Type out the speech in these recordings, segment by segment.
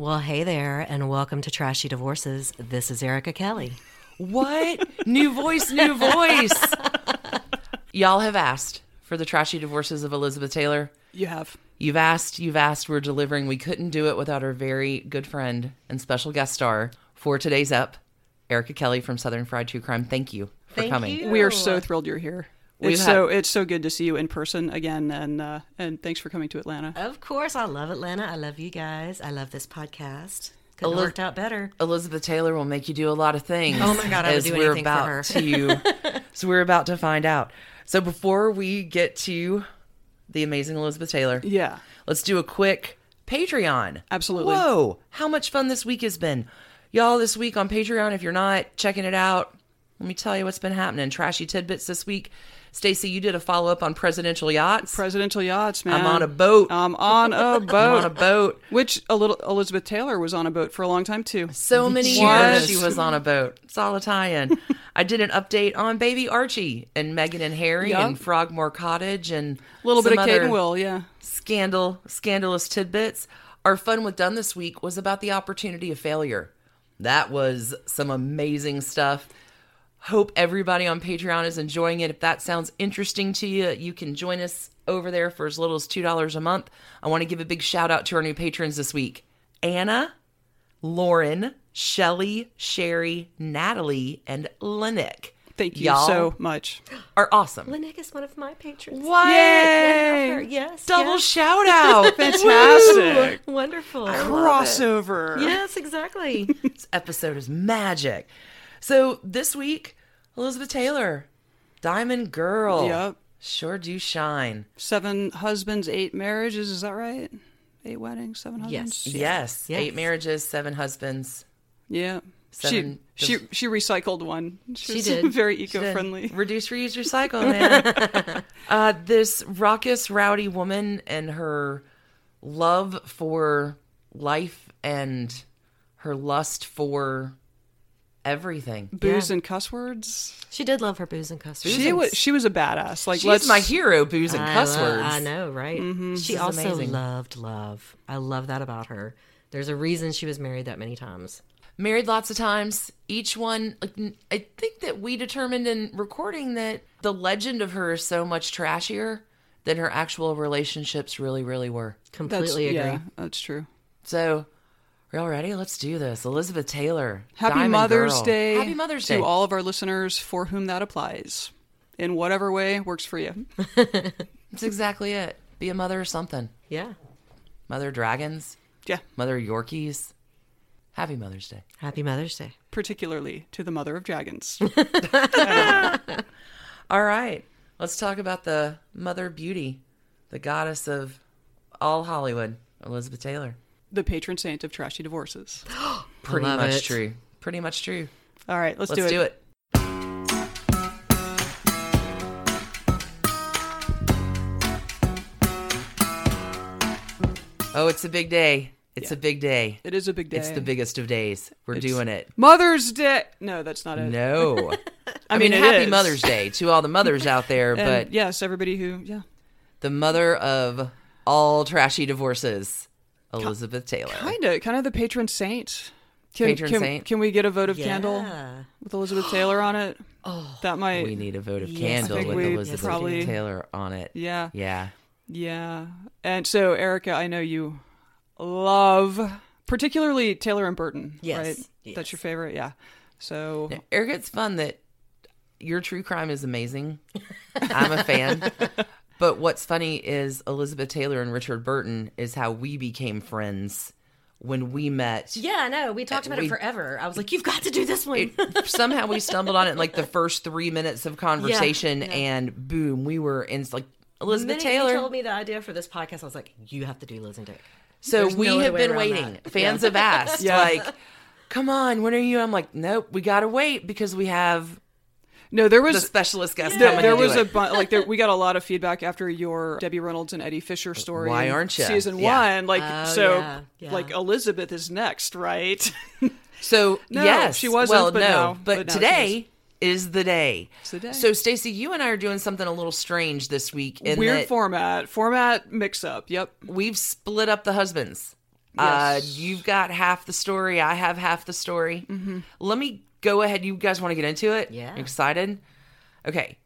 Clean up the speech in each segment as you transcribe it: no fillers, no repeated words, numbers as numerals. Well, hey there, and welcome to Trashy Divorces. This is Erica Kelly. What? New voice. Y'all have asked for the Trashy Divorces of Elizabeth Taylor. You have. You've asked. We're delivering. We couldn't do it without our very good friend and special guest star for today's up, Erica Kelly from Southern Fried True Crime. Thank you for coming. We are so thrilled you're here. It's so good to see you in person again, and thanks for coming to Atlanta. Of course, I love Atlanta. I love you guys. I love this podcast. Couldn't have worked out better. Elizabeth Taylor will make you do a lot of things. Oh my God, I would do anything for her. So we're about to find out. So before we get to the amazing Elizabeth Taylor, let's do a quick Patreon. Absolutely. Whoa, how much fun this week has been. Y'all, this week on Patreon, if you're not checking it out, let me tell you what's been happening. Trashy tidbits this week. Stacey, you did a follow-up on presidential yachts. Presidential yachts, man. I'm on a boat. I'm on a boat. Which Elizabeth Taylor was on a boat for a long time, too. So many years she was on a boat. It's all a tie-in. I did an update on Baby Archie and Meghan and Harry and Frogmore Cottage and a little bit of Kate and Will, Scandalous tidbits. Our Fun With Done this week was about the opportunity of failure. That was some amazing stuff. Hope everybody on Patreon is enjoying it. If that sounds interesting to you, you can join us over there for as little as $2 a month. I want to give a big shout out to our new patrons this week. Anna, Lauren, Shelley, Sherry, Natalie, and Linnick. Thank you Y'all so much. Are awesome. Linnick is one of my patrons. What? Yay! Yes. Double shout out. Fantastic. Woo. Wonderful. Crossover. Yes, exactly. This episode is magic. So this week, Elizabeth Taylor, Diamond Girl. Yep. Sure do shine. 7 husbands, 8 marriages. Is that right? 8 weddings, 7 husbands? Yes. 8 marriages, 7 husbands. Yeah. 7. She recycled one. She did. Very eco-friendly. Reduce, reuse, recycle, man. This raucous, rowdy woman and her love for life and her lust for everything, booze and cuss words. She did love her booze and cuss words. She was a badass. Like, she's my hero. Booze and cuss words. I know, right? Mm-hmm. She also loved love. I love that about her. There's a reason she was married that many times. Married lots of times. Each one, I think that we determined in recording that the legend of her is so much trashier than her actual relationships really, really were. Completely agree. Yeah, that's true. So. Are y'all ready? Let's do this. Elizabeth Taylor. Happy Mother's Day to all of our listeners for whom that applies. In whatever way works for you. That's exactly it. Be a mother or something. Yeah. Mother dragons. Yeah. Mother Yorkies. Happy Mother's Day. Happy Mother's Day. Particularly to the mother of dragons. All right. Let's talk about the mother beauty, the goddess of all Hollywood, Elizabeth Taylor. The patron saint of trashy divorces. Pretty much true. All right, let's do it. Oh, it's a big day. It's a big day. It is a big day. It's the biggest of days. It's doing it. Mother's Day. No, that's not it. No. I mean, happy Mother's Day to all the mothers out there. But yes, everybody who, the mother of all trashy divorces. Elizabeth Taylor. Kind of the patron saint. Patron saint. Can we get a votive candle with Elizabeth Taylor on it? Oh, that might. We need a votive candle with Elizabeth Taylor on it. Yeah. Yeah. Yeah. And so, Erica, I know you love, particularly Taylor and Burton. Yes. Right? Yes. That's your favorite. Yeah. So, now, Erica, it's fun that your true crime is amazing. I'm a fan. But what's funny is Elizabeth Taylor and Richard Burton is how we became friends when we met. Yeah, I know. We talked about it forever. I was like, you've got to do this one. Somehow we stumbled on it in like the first 3 minutes of conversation and boom, we were in like Elizabeth Taylor. He told me the idea for this podcast. I was like, you have to do Liz and Dick. So there's we no have been waiting. That. Fans have asked, like, come on, when are you? I'm like, nope, we got to wait because we have... No, there was the specialist guest. There was a we got a lot of feedback after your Debbie Reynolds and Eddie Fisher story. Why aren't you season one? Like Elizabeth is next, right? So she wasn't. Well, but today is the day. It's the day. So Stacey, you and I are doing something a little strange this week. In weird that format mix up. Yep, we've split up the husbands. Yes. You've got half the story. I have half the story. Mm-hmm. Let me. Go ahead. You guys want to get into it? Yeah. Excited? Okay.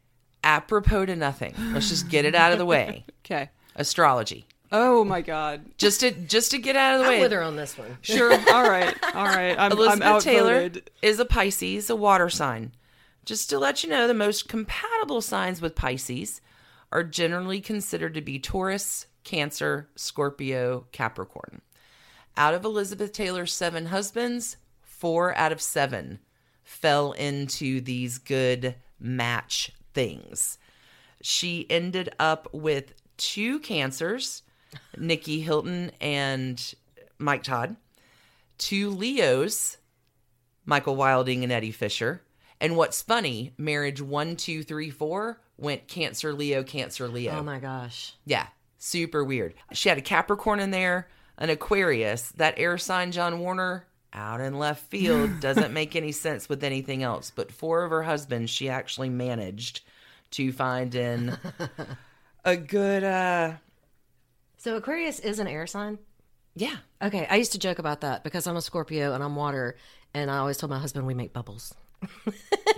Apropos to nothing. Let's just get it out of the way. Okay. Astrology. Oh, my God. Just to get out of the way. I'm with her on this one. Sure. All right. Elizabeth Taylor is a Pisces, a water sign. Just to let you know, the most compatible signs with Pisces are generally considered to be Taurus, Cancer, Scorpio, Capricorn. Out of Elizabeth Taylor's 7 husbands, 4 out of 7 fell into these good match things. She ended up with 2 Cancers, Nicky Hilton and Mike Todd, 2 Leos, Michael Wilding and Eddie Fisher. And what's funny, marriage 1, 2, 3, 4 went Cancer, Leo, Cancer, Leo. Oh my gosh. Yeah. Super weird. She had a Capricorn in there, an Aquarius, that air sign John Warner, out in left field, doesn't make any sense with anything else. But 4 of her husbands, she actually managed to find in a good... So Aquarius is an air sign? Yeah. Okay, I used to joke about that because I'm a Scorpio and I'm water, and I always told my husband we make bubbles.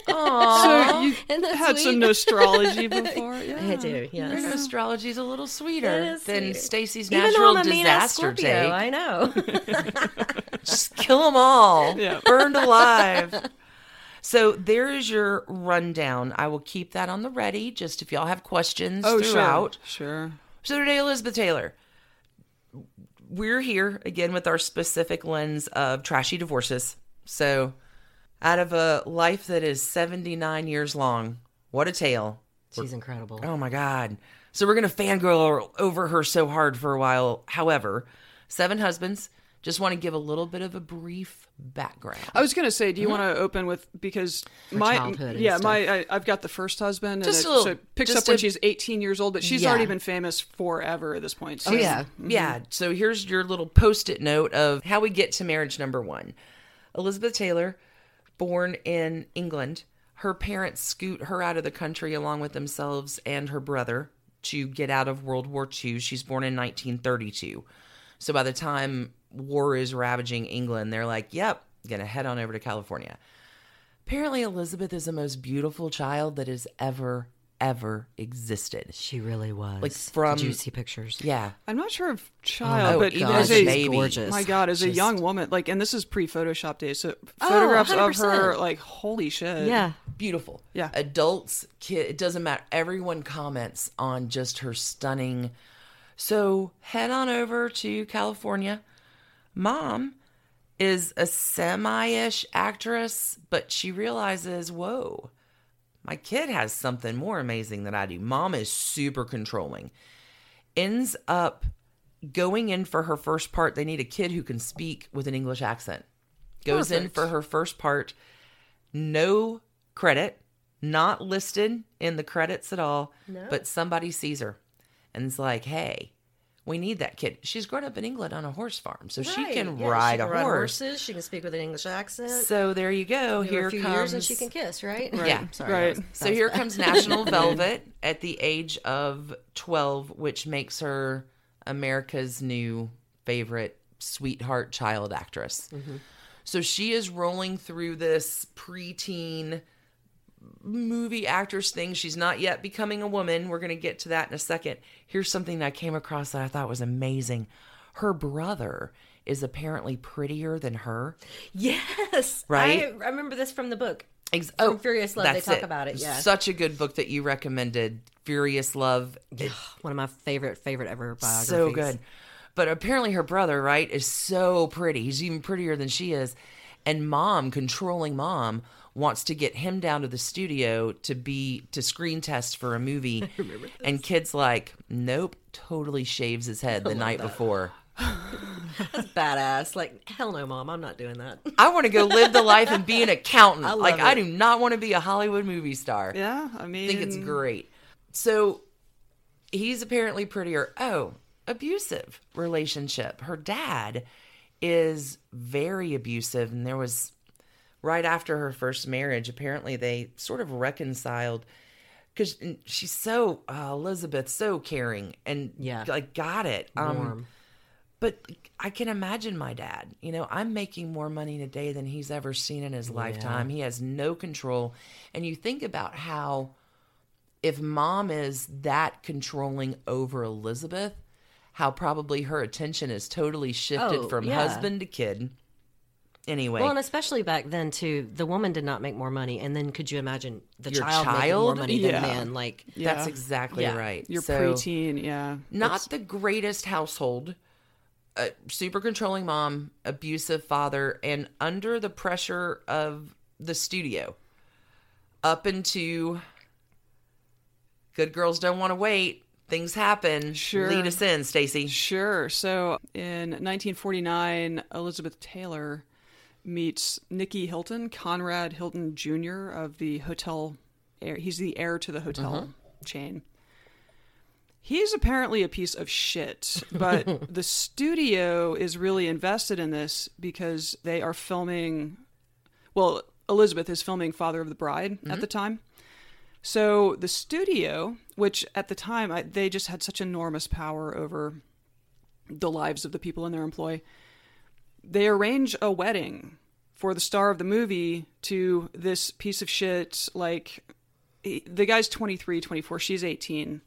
So you had some astrology before? Yeah. I do, yes. Your astrology is a little sweeter than Stacey's natural disaster take. Even though I'm a Scorpio, I know. Just kill them all. Yeah. Burned alive. So there is your rundown. I will keep that on the ready, just if y'all have questions throughout. Sure. So today, Elizabeth Taylor. We're here, again, with our specific lens of trashy divorces. So out of a life that is 79 years long, what a tale. She's incredible. Oh, my God. So we're going to fangirl over her so hard for a while. However, 7 husbands... Just want to give a little bit of a brief background. I was going to say, do you want to open with, because I've got the first husband, and it picks up when she's 18 years old, but she's already been famous forever at this point. So. Oh, yeah. Mm-hmm. Yeah. So here's your little post-it note of how we get to marriage number 1. Elizabeth Taylor, born in England. Her parents scoot her out of the country along with themselves and her brother to get out of World War II. She's born in 1932. So by the time war is ravaging England, they're like, yep, gonna head on over to California. Apparently, Elizabeth is the most beautiful child that has ever existed. She really was. Like from juicy pictures. Yeah. I'm not sure of child, but even as a baby. Gorgeous. My God, as a young woman, like, and this is pre-Photoshop days, so photographs 100%. Of her, like, holy shit. Yeah. Beautiful. Yeah. Adults, kid, it doesn't matter. Everyone comments on just her stunning. So head on over to California. Mom is a semi-ish actress, but she realizes, whoa, my kid has something more amazing than I do. Mom is super controlling. Ends up going in for her first part. They need a kid who can speak with an English accent. Goes in for her first part. No credit. Not listed in the credits at all. No. But somebody sees her and is like, hey. We need that kid. She's grown up in England on a horse farm, so she can ride a horse. She can speak with an English accent. So there you go. Here comes years and she can kiss, right? Yeah. Sorry. Right. So here comes National Velvet at the age of 12, which makes her America's new favorite sweetheart child actress. Mm-hmm. So she is rolling through this preteen movie actress thing. She's not yet becoming a woman. We're going to get to that in a second. Here's something that I came across that I thought was amazing. Her brother is apparently prettier than her. Yes. Right? I remember this from the book. From Furious Love. They talk about it. Yeah. Such a good book that you recommended. Furious Love. One of my favorite ever biographies. So good. But apparently her brother, right, is so pretty. He's even prettier than she is. And controlling mom, wants to get him down to the studio to screen test for a movie. I remember this. And kid's like, nope, totally shaves his head the night before. That's badass. Like, hell no, Mom, I'm not doing that. I want to go live the life and be an accountant. I love it. I do not want to be a Hollywood movie star. Yeah, I mean, I think it's great. So he's apparently prettier. Oh, abusive relationship. Her dad is very abusive, and there was right after her first marriage, apparently they sort of reconciled because she's so Elizabeth, so caring and like got it. Warm. But I can imagine my dad. You know, I'm making more money today than he's ever seen in his lifetime. He has no control. And you think about how if Mom is that controlling over Elizabeth, how probably her attention is totally shifted from husband to kid. Anyway. Well, and especially back then, too, the woman did not make more money. And then could you imagine the child making more money than man? Like, that's exactly right. Your preteen, Not the greatest household. A super controlling mom, abusive father, and under the pressure of the studio. Up into Good Girls Don't Want to Wait. Things happen. Sure. Lead us in, Stacey. Sure. So in 1949, Elizabeth Taylor meets Nicky Hilton, Conrad Hilton Jr. of the hotel. He's the heir to the hotel chain. He's apparently a piece of shit, but the studio is really invested in this because they are filming, well, Elizabeth is filming Father of the Bride at the time. So the studio, which at the time, they just had such enormous power over the lives of the people in their employ, they arrange a wedding for the star of the movie to this piece of shit. Like, the guy's 23, 24, she's 18.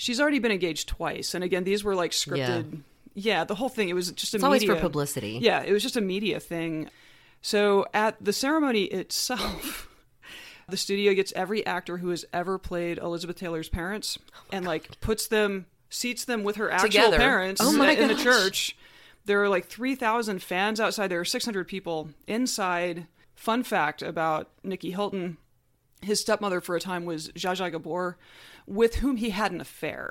She's already been engaged twice. And again, these were like scripted. Yeah, the whole thing. It was just a media. It's always for publicity. Yeah, it was just a media thing. So at the ceremony itself, the studio gets every actor who has ever played Elizabeth Taylor's parents and like puts them, seats them with her actual together. Parents in the church. There are like 3,000 fans outside. There are 600 people inside. Fun fact about Nicky Hilton. His stepmother for a time was Zsa Zsa Gabor, with whom he had an affair.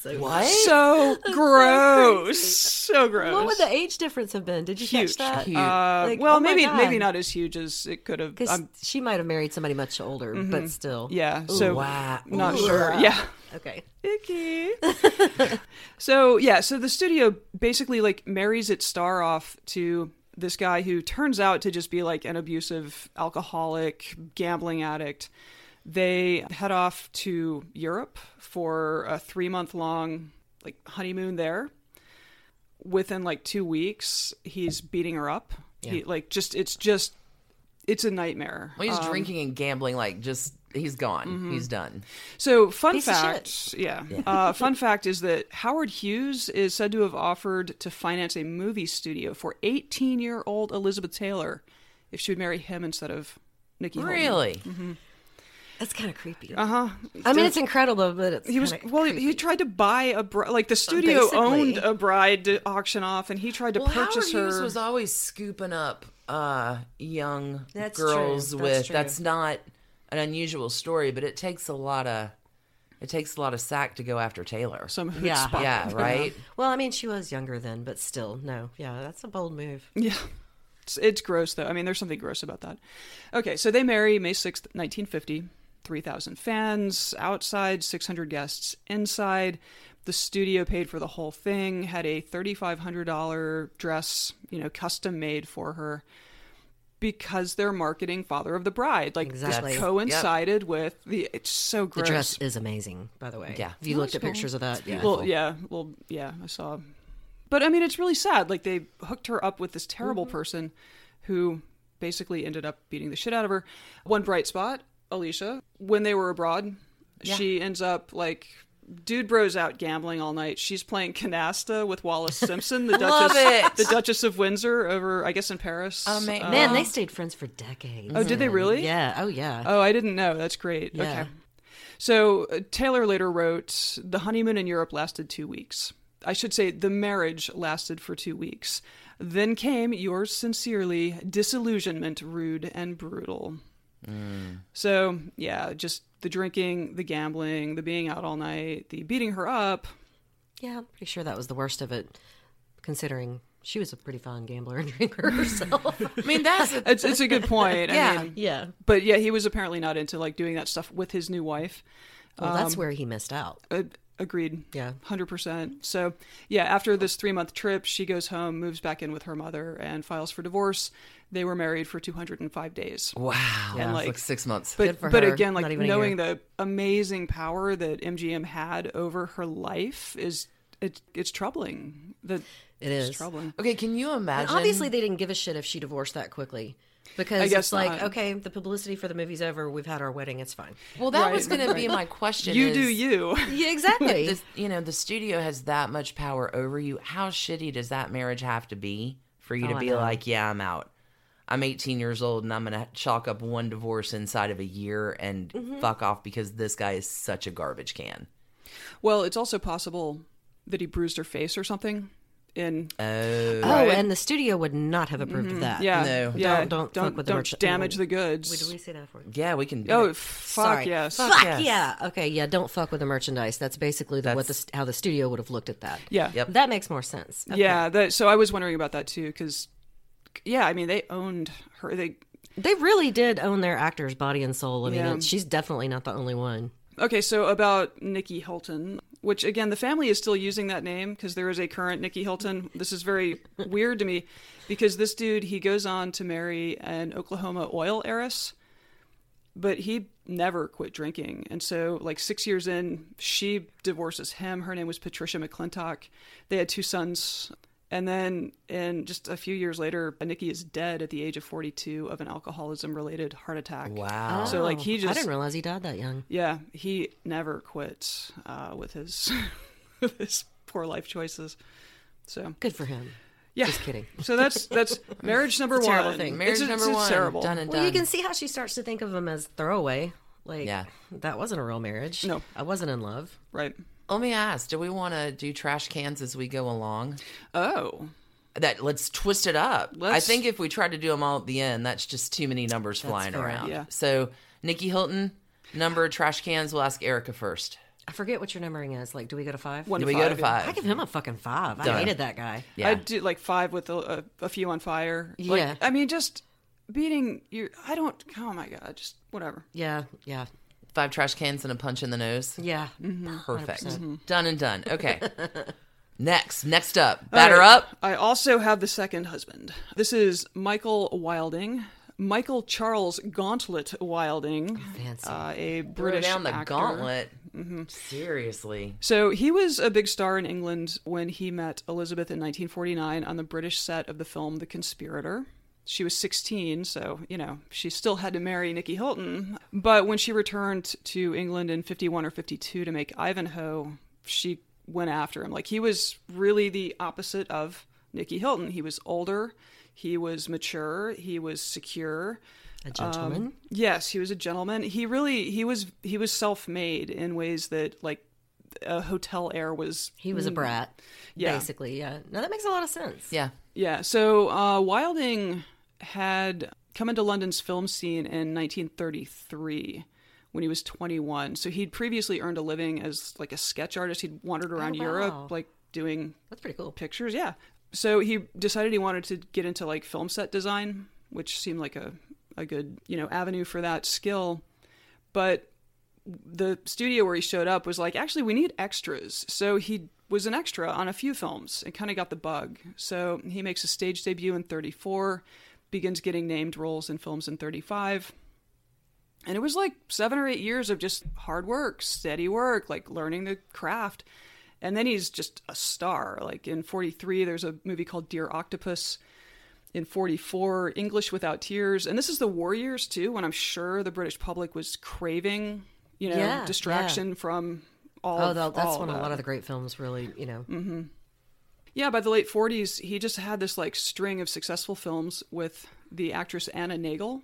So gross. What would the age difference have been? Did you catch that? Like, well, maybe not as huge as it could have. Because she might have married somebody much older, but still. Yeah. Ooh, so wow. Not sure. Yeah. Okay. Icky. So the studio basically like marries its star off to this guy who turns out to just be like an abusive alcoholic gambling addict. They head off to Europe for a 3-month long like honeymoon there. Within like 2 weeks, he's beating her up. Yeah. It's a nightmare. Well, he's drinking and gambling, like just, he's gone. Mm-hmm. He's done. So fun fact is that Howard Hughes is said to have offered to finance a movie studio for 18-year-old Elizabeth Taylor if she would marry him instead of Nicky Hilton. Really? Mm-hmm. That's kind of creepy. Uh-huh. I mean, it's incredible, but it's creepy. He tried to buy a bride. Like, the studio owned a bride to auction off, and he tried to purchase her. Howard Hughes was always scooping up young girls with. That's not an unusual story, but it takes a lot of sack to go after Taylor. Some spot. Yeah, right. Well, I mean, she was younger then, but still, no. Yeah, that's a bold move. Yeah. It's gross, though. I mean, there's something gross about that. Okay, so they marry May 6th, 1950. 3,000 fans outside, 600 guests inside. The studio paid for the whole thing, had a $3,500 dress, custom made for her because they're marketing Father of the Bride. Like, this coincided with the... It's so gross. The dress is amazing, by the way. Yeah. If you looked at pictures of that, yeah. Well, I saw... But, I mean, it's really sad. Like, they hooked her up with this terrible person who basically ended up beating the shit out of her. One bright spot... Alicia, when they were abroad, she ends up like dude bros out gambling all night. She's playing canasta with Wallace Simpson, the Duchess of Windsor, over I guess in Paris. Oh man, they stayed friends for decades. Oh, did they really? Yeah. Oh yeah. Oh, I didn't know. That's great. Yeah. Okay. So Taylor later wrote, "The honeymoon in Europe lasted 2 weeks. I should say the marriage lasted for 2 weeks. Then came yours sincerely, disillusionment, rude and brutal." Mm. So, yeah, just the drinking, the gambling, the being out all night, the beating her up. Yeah, I'm pretty sure that was the worst of it. considering she was a pretty fine gambler and drinker herself. I mean, that's... it's a good point. I mean, yeah. But yeah, he was apparently not into like doing that stuff with his new wife. Well, that's where he missed out. Agreed. Yeah. 100%. So yeah, after this 3-month trip, she goes home, moves back in with her mother, and files for divorce. They were married for 205 days. Wow. Yeah, and like 6 months. But, good for her. But again, like knowing the amazing power that MGM had over her life is... It's troubling. It's troubling. Okay, can you imagine? And obviously, they didn't give a shit if she divorced that quickly. Because it's like, okay, the publicity for the movie's over. We've had our wedding. It's fine. Well, that was going to be my question. You do you. Yeah, exactly. The studio has that much power over you. How shitty does that marriage have to be for you to be like, yeah, I'm out. I'm 18 years old and I'm going to chalk up one divorce inside of a year and fuck off because this guy is such a garbage can. Well, it's also possible... that he bruised her face or something. And the studio would not have approved of that. Yeah, no. Yeah. Don't damage the goods. Wait, did we say that for you? Yeah, we can do it. Fuck yes. Okay, yeah, don't fuck with the merchandise. That's basically how the studio would have looked at that. Yeah. Yep. That makes more sense. Okay. Yeah, so I was wondering about that too, because, yeah, I mean, they owned her. They really did own their actor's body and soul. I mean, she's definitely not the only one. Okay, so about Nicky Hilton... which, again, the family is still using that name because there is a current Nicky Hilton. This is very weird to me because this dude, he goes on to marry an Oklahoma oil heiress, but he never quit drinking. And so, like, 6 years in, she divorces him. Her name was Patricia McClintock. They had 2 sons. And then just a few years later, Nicky is dead at the age of 42 of an alcoholism-related heart attack. Wow. So, like, he just... I didn't realize he died that young. Yeah. He never quit with his poor life choices. So good for him. Yeah. Just kidding. So that's marriage number one. Terrible thing. Marriage number one. Terrible. Done and done. Well, you can see how she starts to think of him as throwaway. Like, that wasn't a real marriage. No. I wasn't in love. Right. Let me ask, do we want to do trash cans as we go along? Oh. Let's twist it up. I think if we try to do them all at the end, that's just too many numbers flying around. Yeah. So, Nicky Hilton, number of trash cans. We'll ask Erica first. I forget what your numbering is. Like, do we go to 5? Do we go to five? I give him a fucking 5. Done. I hated that guy. Yeah. I'd do like 5 with a few on fire. Like, yeah. I mean, just beating your... Oh, my God. Just whatever. Yeah. Yeah. 5 trash cans and a punch in the nose. Yeah. Mm-hmm. Perfect. Mm-hmm. Done and done. Okay. Next up. Batter up. I also have the second husband. This is Michael Wilding. Michael Charles Gauntlet Wilding. Fancy. A British actor. Throw down the gauntlet. Mm-hmm. Seriously. So he was a big star in England when he met Elizabeth in 1949 on the British set of the film The Conspirator. She was 16, so, she still had to marry Nicky Hilton. But when she returned to England in 51 or 52 to make Ivanhoe, she went after him. Like, he was really the opposite of Nicky Hilton. He was older. He was mature. He was secure. A gentleman? Yes, he was a gentleman. He was self-made in ways that, like, a hotel heir was... He was a brat, basically, yeah. No, that makes a lot of sense. Yeah. Yeah, so Wilding... had come into London's film scene in 1933 when he was 21. So he'd previously earned a living as like a sketch artist. He'd wandered around Europe, like doing that's pretty cool pictures. Yeah. So he decided he wanted to get into like film set design, which seemed like a good, avenue for that skill. But the studio where he showed up was like, actually, we need extras. So he was an extra on a few films and kind of got the bug. So he makes a stage debut in 34, begins getting named roles in films in 35. And it was like 7 or 8 years of just hard work, steady work, like learning the craft. And then he's just a star. Like in 43, there's a movie called Dear Octopus. In 44, English Without Tears. And this is the war years too, when I'm sure the British public was craving, distraction from all of that. That's when a lot of the great films really, Mm-hmm. Yeah, by the late 40s, he just had this like string of successful films with the actress Anna Nagle.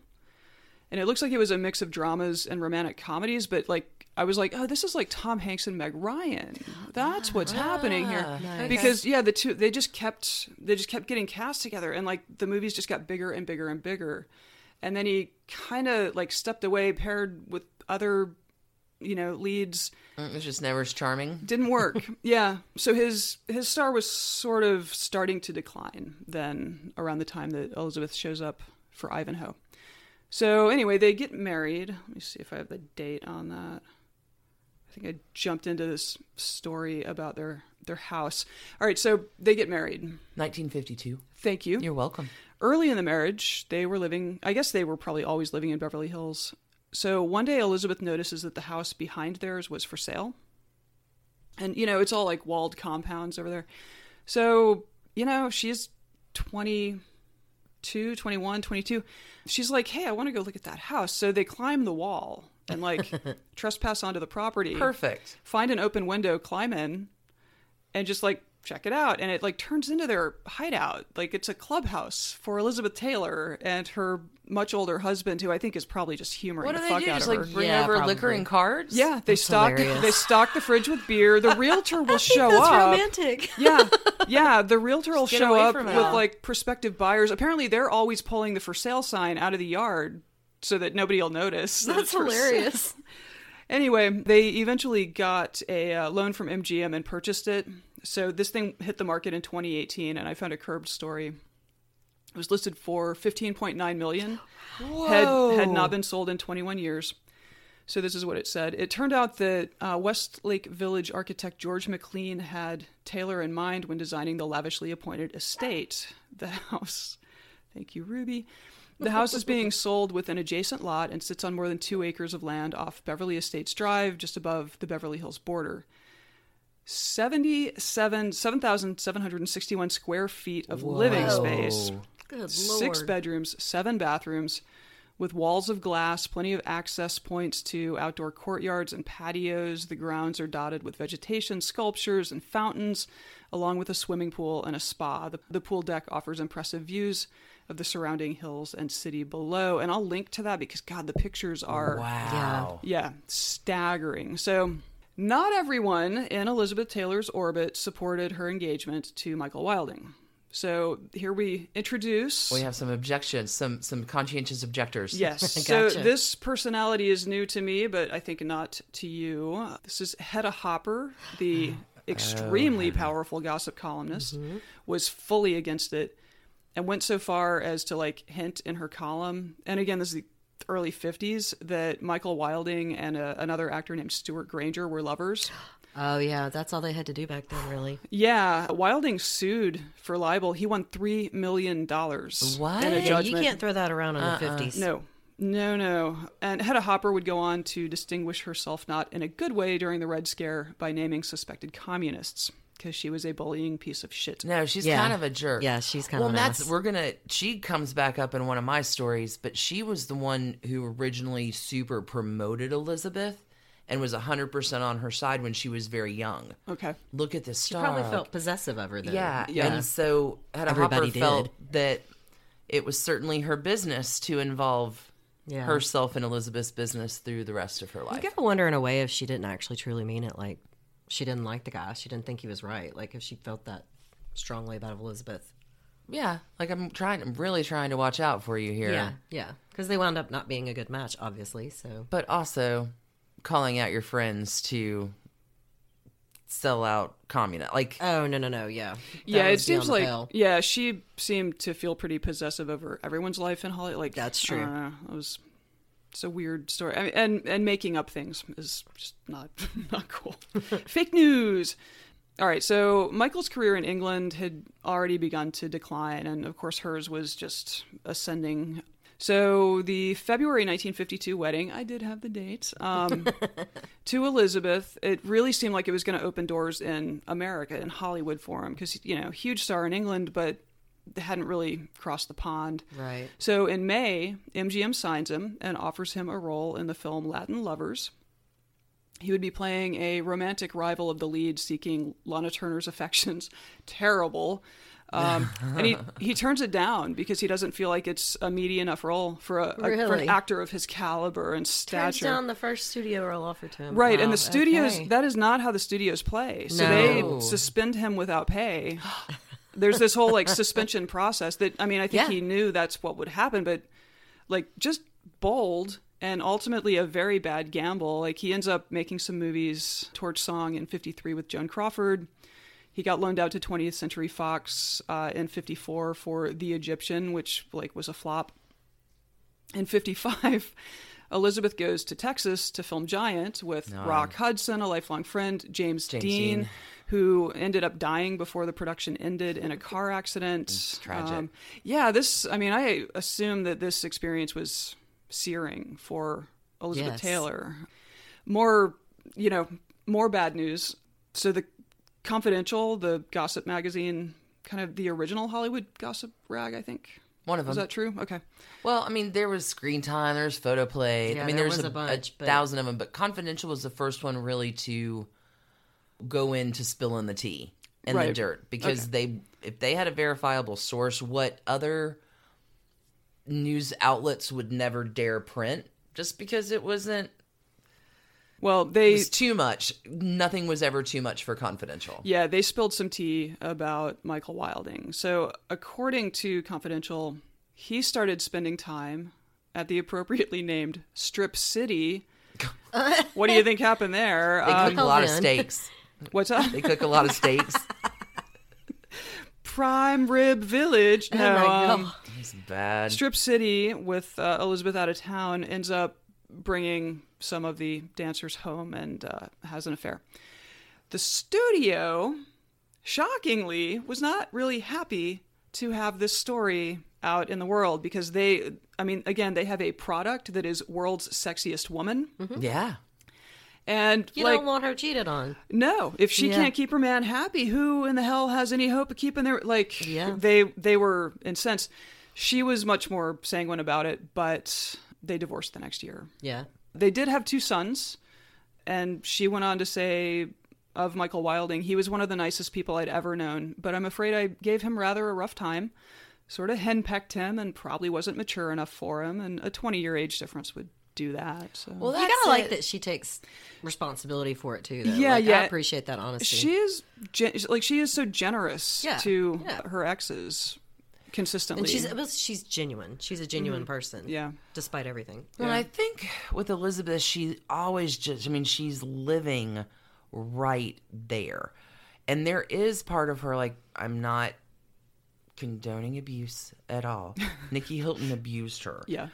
And it looks like it was a mix of dramas and romantic comedies, but like I was like, oh, this is like Tom Hanks and Meg Ryan. That's what's happening here. Nice. Because the two they just kept getting cast together and like the movies just got bigger and bigger and bigger. And then he kind of like stepped away, paired with other you know, leads. It was just never as charming. Didn't work. Yeah. So his star was sort of starting to decline then around the time that Elizabeth shows up for Ivanhoe. So anyway, they get married. Let me see if I have the date on that. I think I jumped into this story about their house. All right, so they get married. 1952. Thank you. You're welcome. Early in the marriage, they were living, I guess they were probably always living in Beverly Hills. So one day, Elizabeth notices that the house behind theirs was for sale. And, you know, it's all like walled compounds over there. So, you know, she's 22, 21, 22. She's like, hey, I want to go look at that house. So they climb the wall and like trespass onto the property. Perfect. Find an open window, climb in, and just like check it out. And it like turns into their hideout. Like it's a clubhouse for Elizabeth Taylor and her much older husband, who I think is probably just humoring the fuck out of her. What do they do? Just like bring over liquor and cards? Yeah, they stock the fridge with beer. The realtor will show up. That's romantic. Yeah, the realtor will show up with like prospective buyers. Apparently, they're always pulling the for sale sign out of the yard so that nobody will notice. That's hilarious. Anyway, they eventually got a loan from MGM and purchased it. So this thing hit the market in 2018, and I found a Curbed story. It was listed for $15.9 million. Whoa. Had not been sold in 21 years. So this is what it said. It turned out that Westlake Village architect George MacLean had Taylor in mind when designing the lavishly appointed estate. The house. Thank you, Ruby. The house is being sold with an adjacent lot and sits on more than 2 acres of land off Beverly Estates Drive, just above the Beverly Hills border. 7,761 square feet of living space. Good Lord. 6 bedrooms, 7 bathrooms, with walls of glass, plenty of access points to outdoor courtyards and patios. The grounds are dotted with vegetation, sculptures, and fountains, along with a swimming pool and a spa. The pool deck offers impressive views of the surrounding hills and city below. And I'll link to that because, God, the pictures are staggering. So not everyone in Elizabeth Taylor's orbit supported her engagement to Michael Wilding. So here we introduce... We have some objections, some conscientious objectors. Yes. Gotcha. So this personality is new to me, but I think not to you. This is Hedda Hopper, the extremely powerful gossip columnist, was fully against it. And went so far as to like hint in her column, and again, this is the early 50s, that Michael Wilding and another actor named Stuart Granger were lovers. Oh yeah, that's all they had to do back then, really. Yeah, Wilding sued for libel. He won $3 million. What? In a judgment. You can't throw that around in the 50s. No. And Hedda Hopper would go on to distinguish herself not in a good way during the Red Scare by naming suspected communists. Because she was a bullying piece of shit. No, she's kind of a jerk. Yeah, she's kind of an ass. She comes back up in one of my stories, but she was the one who originally super promoted Elizabeth and was 100% on her side when she was very young. Okay. Look at this star. She probably felt possessive of her, though. Yeah. And so Hedda Hopper felt that it was certainly her business to involve herself in Elizabeth's business through the rest of her life. You gotta wonder, in a way, if she didn't actually truly mean it, like... She didn't like the guy. She didn't think he was right. Like, if she felt that strongly about Elizabeth. Yeah. Like, I'm really trying to watch out for you here. Yeah. Because they wound up not being a good match, obviously, so. But also, calling out your friends to sell out communist. Like. Oh, no. Yeah. Yeah, it seems like. Yeah, she seemed to feel pretty possessive over everyone's life in Hollywood. Like, that's true. It was. It's a weird story. I mean, and making up things is just not cool. Fake news. All right, so Michael's career in England had already begun to decline, and of course hers was just ascending. So the February 1952 wedding, I did have the date, to Elizabeth, it really seemed like it was going to open doors in America, in Hollywood for him, because, you know, huge star in England, but... They hadn't really crossed the pond. Right. So in May, MGM signs him and offers him a role in the film Latin Lovers. He would be playing a romantic rival of the lead seeking Lana Turner's affections. Terrible. And he turns it down because he doesn't feel like it's a meaty enough role for an actor of his caliber and stature. Turns down the first studio role offered to him. Right, wow, and the studios, that is not how the studios play. So they suspend him without pay. There's this whole, like, suspension process that, I mean, I think he knew that's what would happen, but, like, just bold and ultimately a very bad gamble. Like, he ends up making some movies, Torch Song in 1953 with Joan Crawford. He got loaned out to 20th Century Fox in 1954 for The Egyptian, which like was a flop. In 1955, Elizabeth goes to Texas to film Giant with Rock Hudson, a lifelong friend, James Dean, who ended up dying before the production ended in a car accident. It's tragic. I assume that this experience was searing for Elizabeth Taylor. More bad news. So the Confidential, the gossip magazine, kind of the original Hollywood gossip rag, I think. One of them. Is that true? Okay. Well, I mean, there was Screen Time, there was Photo Play. Yeah, I mean, there was a bunch, a thousand of them. But Confidential was the first one really to go into spilling the tea and the dirt. Because if they had a verifiable source, what other news outlets would never dare print, just because it wasn't... Well, it was too much. Nothing was ever too much for Confidential. Yeah, they spilled some tea about Michael Wilding. So according to Confidential, he started spending time at the appropriately named Strip City. What do you think happened there? They cook a lot of steaks. What's up? They cook a lot of steaks. Prime Rib Village. No, that's bad. Strip City, with Elizabeth out of town, ends up bringing some of the dancers home and has an affair. The studio, shockingly, was not really happy to have this story out in the world, because they have a product that is world's sexiest woman. Mm-hmm. Yeah. And you don't want her cheated on. No. If she can't keep her man happy, who in the hell has any hope of keeping their... They were incensed. She was much more sanguine about it, but... They divorced the next year. Yeah. They did have two sons, and she went on to say of Michael Wilding, he was one of the nicest people I'd ever known, but I'm afraid I gave him rather a rough time, sort of henpecked him, and probably wasn't mature enough for him, and a 20-year age difference would do that. So. Well, that's like that she takes responsibility for it, too, though. Yeah, I appreciate that honesty. She is so generous to her exes. Consistently. And she's genuine. She's a genuine person. Yeah. Despite everything. Well, yeah. I think with Elizabeth, she always she's living right there. And there is part of her, I'm not condoning abuse at all. Nicky Hilton abused her. Yeah.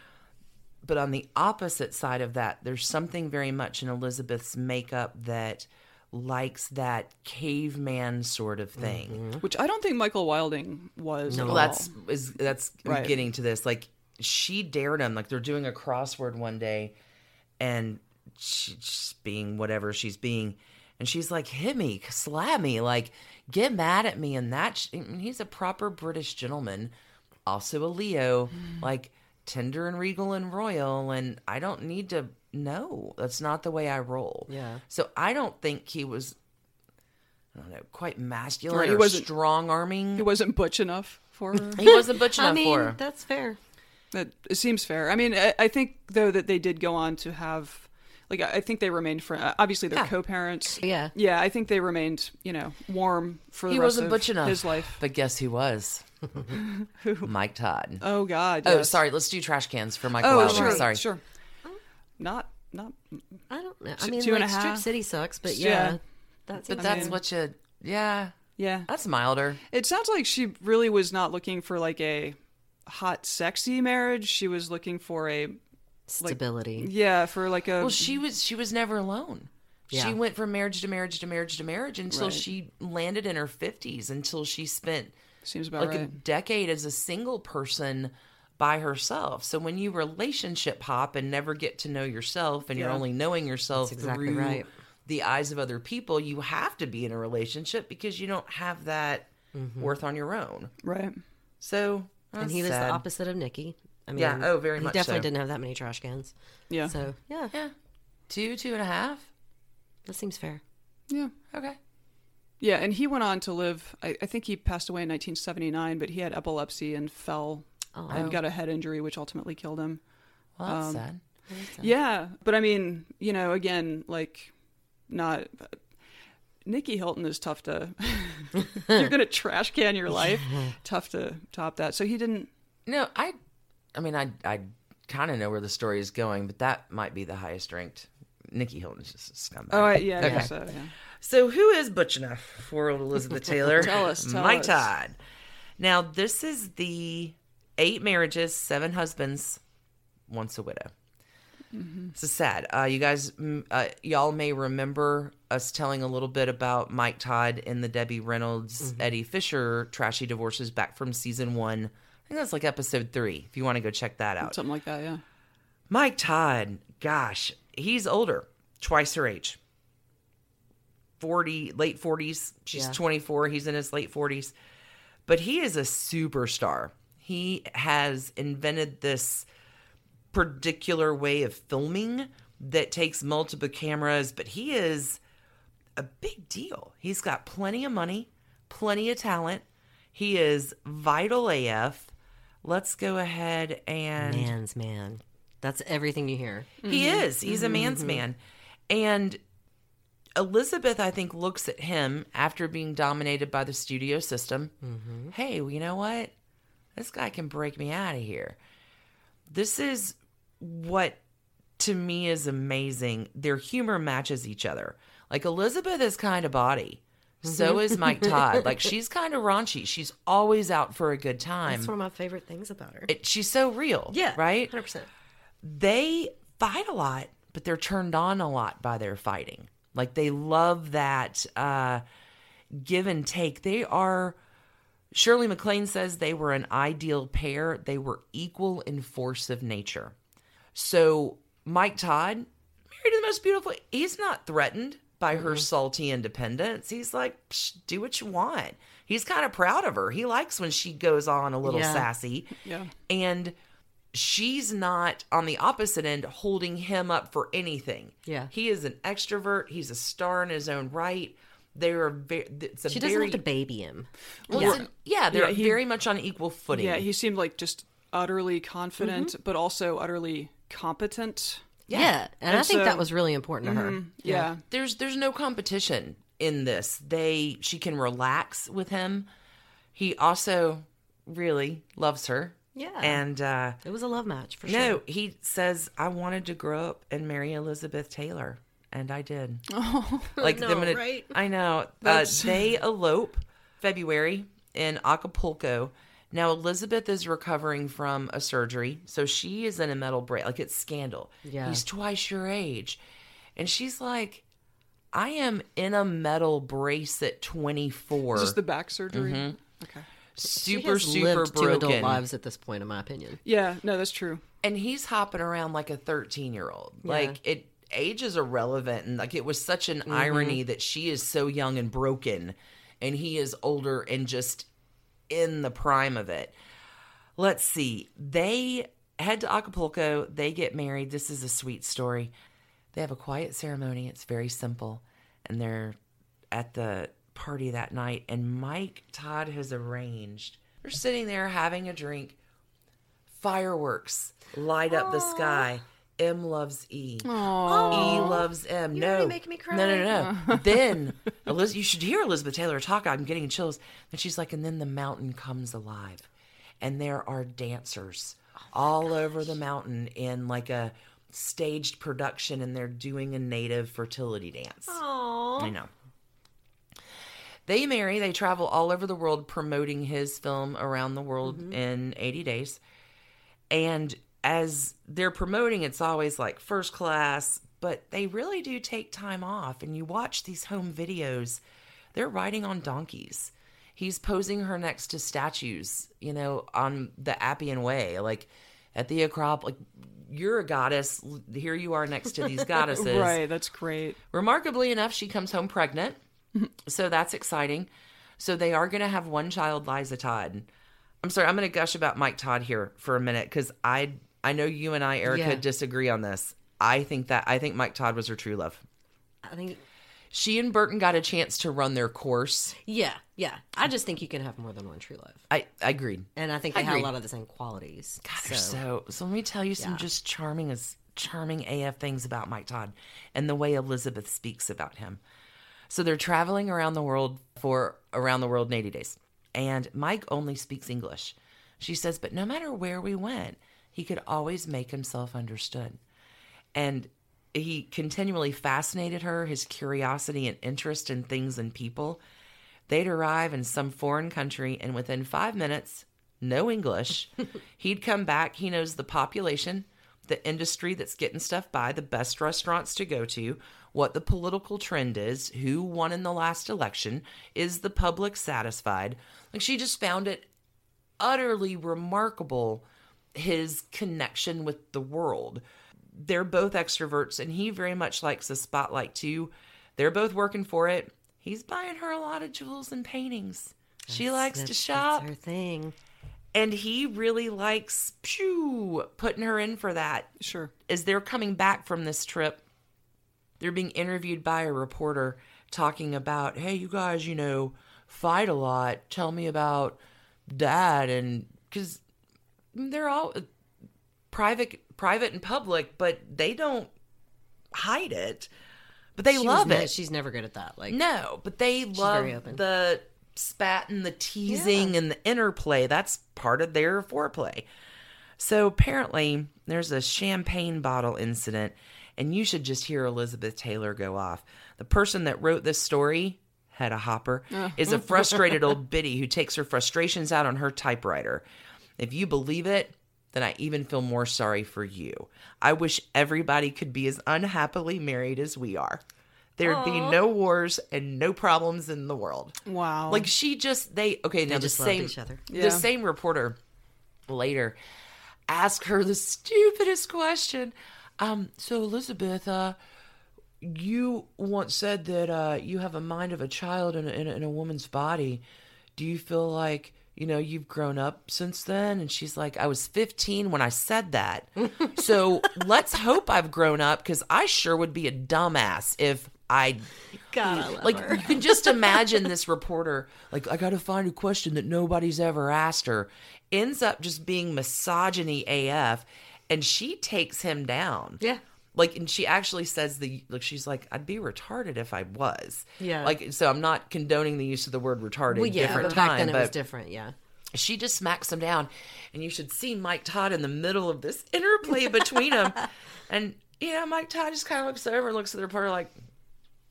But on the opposite side of that, there's something very much in Elizabeth's makeup that likes that caveman sort of thing, which I don't think Michael Wilding was. No, that's getting to this. Like, she dared him. Like, they're doing a crossword one day, and she's being whatever she's being, and she's like, "Hit me, slap me, like get mad at me." And he's a proper British gentleman, also a Leo, like tender and regal and royal. And I don't need to. No, that's not the way I roll. Yeah. So I don't think he was, quite masculine or strong-arming. He wasn't butch enough for her. For her. That's fair. It seems fair. I mean, I think, though, that they did go on to have, I think they remained, obviously they're co-parents. Yeah. Yeah, I think they remained, warm for the rest of his life. But guess who was? Who? Mike Todd. Oh, God, yes. Oh, sorry, let's do trash cans for Michael Wilding. Sure, sorry. Sure. Not. I don't know. I mean, Strip City sucks, but yeah. Yeah. That's milder. It sounds like she really was not looking for a hot, sexy marriage. She was looking for a stability. Yeah, for a. Well, she was never alone. Yeah. She went from marriage to marriage to marriage to marriage until she landed in her 50s. Until she spent a decade as a single person. By herself. So when you relationship hop and never get to know yourself, and you're only knowing yourself through the eyes of other people, you have to be in a relationship because you don't have that worth on your own. Right. So and he was the opposite of Nicky. I mean, very much so. He definitely didn't have that many trash cans. Yeah. So yeah. 2.5. That seems fair. Yeah. Okay. Yeah, and he went on to live. I think he passed away in 1979, but he had epilepsy and fell. Oh. And got a head injury, which ultimately killed him. Well, that's sad. Yeah. But I mean, again, not... Nicky Hilton is tough to... You're going to trash can your life. Tough to top that. So he didn't... No, I mean, I kind of know where the story is going, but that might be the highest ranked. Nicky Hilton is just a scumbag. Oh, yeah, okay. Yeah. So who is Butch Enough for old Elizabeth Taylor? tell us. Mike Todd. Now, this is the 8 marriages, 7 husbands, once a widow. Mm-hmm. This is sad. You guys, y'all may remember us telling a little bit about Mike Todd in the Debbie Reynolds, mm-hmm. Eddie Fisher, Trashy Divorces back from season 1. I think that's like episode 3, if you want to go check that out. Something like that, yeah. Mike Todd, gosh, he's older, twice her age. 40, late 40s. She's 24. He's in his late 40s. But he is a superstar. He has invented this particular way of filming that takes multiple cameras, but he is a big deal. He's got plenty of money, plenty of talent. He is vital AF. Let's go ahead and... Man's man. That's everything you hear. Mm-hmm. He is. He's a man's man. And Elizabeth, I think, looks at him after being dominated by the studio system. Mm-hmm. Hey, well, you know what? This guy can break me out of here. This is what, to me, is amazing. Their humor matches each other. Like, Elizabeth is kind of bawdy. Mm-hmm. So is Mike Todd. Like, she's kind of raunchy. She's always out for a good time. That's one of my favorite things about her. She's so real. Yeah. Right? 100%. They fight a lot, but they're turned on a lot by their fighting. Like, they love that give and take. They are... Shirley MacLaine says they were an ideal pair. They were equal in force of nature. So Mike Todd, married to the most beautiful, he's not threatened by her salty independence. He's like, do what you want. He's kind of proud of her. He likes when she goes on a little sassy. Yeah. And she's not, on the opposite end, holding him up for anything. Yeah. He is an extrovert. He's a star in his own right. She doesn't have to baby him. Well, yeah. They're very much on equal footing. Yeah, he seemed like just utterly confident, but also utterly competent. Yeah, and I think that was really important to her. Yeah, there's no competition in this. She can relax with him. He also really loves her. Yeah, and it was a love match for sure. No, he says, I wanted to grow up and marry Elizabeth Taylor. And I did. Oh, like, no, right? I know. They elope February in Acapulco. Now, Elizabeth is recovering from a surgery, so she is in a metal brace. Like, it's scandal. Yeah. He's twice your age. And she's like, I am in a metal brace at 24. Is this the back surgery? Mm-hmm. Okay. She has lived broken. 2 adult lives at this point, in my opinion. Yeah, no, that's true. And he's hopping around like a 13-year-old. Yeah. Like, age is irrelevant, and like, it was such an irony that she is so young and broken and he is older and just in the prime of it. Let's see. They head to Acapulco. They get married. This is a sweet story. They have a quiet ceremony. It's very simple. And they're at the party that night, and Mike Todd has arranged. They're sitting there having a drink. Fireworks light up the sky. M loves E. Aww. E loves M. You're really making me cry. No. Then, you should hear Elizabeth Taylor talk. I'm getting chills. And she's like, and then the mountain comes alive. And there are dancers over the mountain in like a staged production, and they're doing a native fertility dance. Aww. I know. They marry. They travel all over the world promoting his film, Around the World in 80 Days. And... as they're promoting, it's always like first class, but they really do take time off. And you watch these home videos, they're riding on donkeys. He's posing her next to statues, you know, on the Appian Way, like at the Acropolis. Like, you're a goddess. Here you are next to these goddesses. Right, that's great. Remarkably enough, she comes home pregnant. So that's exciting. So they are going to have one child, Liza Todd. I'm sorry, I'm going to gush about Mike Todd here for a minute, because I know you and I, Erica, disagree on this. I think Mike Todd was her true love. I think she and Burton got a chance to run their course. Yeah. I just think you can have more than one true love. I agreed, and I think they had a lot of the same qualities. God, they're so. Let me tell you some just charming AF things about Mike Todd and the way Elizabeth speaks about him. So they're traveling around the world for Around the World in 80 Days, and Mike only speaks English. She says, but no matter where we went, He could always make himself understood. And he continually fascinated her, his curiosity and interest in things and people. They'd arrive in some foreign country, and within 5 minutes, no English, he'd come back. He knows the population, the industry that's getting stuff by, the best restaurants to go to, what the political trend is, who won in the last election, is the public satisfied? Like, she just found it utterly remarkable, his connection with the world. They're both extroverts, and he very much likes the spotlight too. They're both working for it. He's buying her a lot of jewels and paintings. She likes to shop. That's her thing. And he really likes putting her in for that. Sure. As they're coming back from this trip, they're being interviewed by a reporter talking about, hey, you guys, you know, fight a lot. Tell me about Dad. And because they're all private and public, but they don't hide it. But they love it. She's never good at that. Like, no, but they love the spat and the teasing and the interplay. That's part of their foreplay. So apparently there's a champagne bottle incident, and you should just hear Elizabeth Taylor go off. The person that wrote this story, Hedda Hopper, is a frustrated old biddy who takes her frustrations out on her typewriter. If you believe it, then I even feel more sorry for you. I wish everybody could be as unhappily married as we are. There'd be no wars and no problems in the world. Wow. Like, she just, they just loved each other. Yeah. The same reporter later asked her the stupidest question. So Elizabeth, you once said that you have a mind of a child in a woman's body. Do you feel like, you know, you've grown up since then? And she's like, I was 15 when I said that. So let's hope I've grown up, because I sure would be a dumbass if I... God, I love her. You can just imagine this reporter, like, I got to find a question that nobody's ever asked her. Ends up just being misogyny AF, and she takes him down. Yeah. Like, and she actually says she's like, I'd be retarded if I was. Yeah. Like, so I'm not condoning the use of the word retarded. Well, yeah, different but time, back then it was different, yeah. She just smacks him down. And you should see Mike Todd in the middle of this interplay between them. And, Mike Todd just kind of looks over and looks at the reporter like,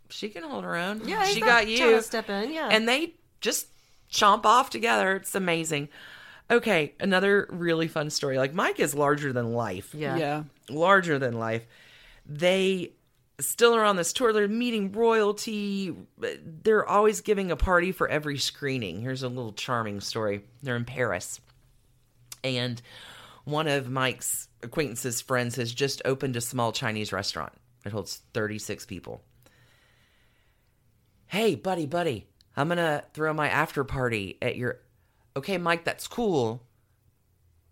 she can hold her own. Yeah, she got you. Trying to step in, yeah. And they just chomp off together. It's amazing. Okay, another really fun story. Like, Mike is larger than life. Yeah. Larger than life. They still are on this tour. They're meeting royalty. They're always giving a party for every screening. Here's a little charming story. They're in Paris. And one of Mike's acquaintances' friends has just opened a small Chinese restaurant. It holds 36 people. Hey, buddy, I'm going to throw my after party at your... Okay, Mike, that's cool.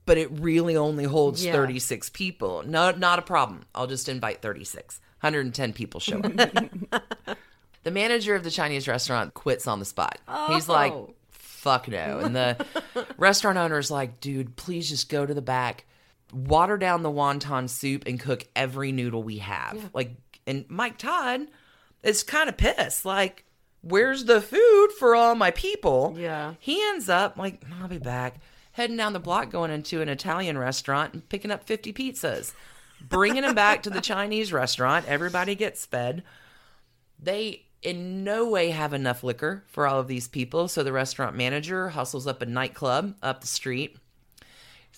But it really only holds 36 people. No, not a problem. I'll just invite 36. 110 people show up. The manager of the Chinese restaurant quits on the spot. Oh. He's like, fuck no. And the restaurant owner's like, dude, please just go to the back, water down the wonton soup, and cook every noodle we have. Yeah. Like, and Mike Todd is kind of pissed. Like, where's the food for all my people? Yeah. He ends up like, I'll be back. Heading down the block, going into an Italian restaurant and picking up 50 pizzas, bringing them back to the Chinese restaurant. Everybody gets fed. They in no way have enough liquor for all of these people. So the restaurant manager hustles up a nightclub up the street,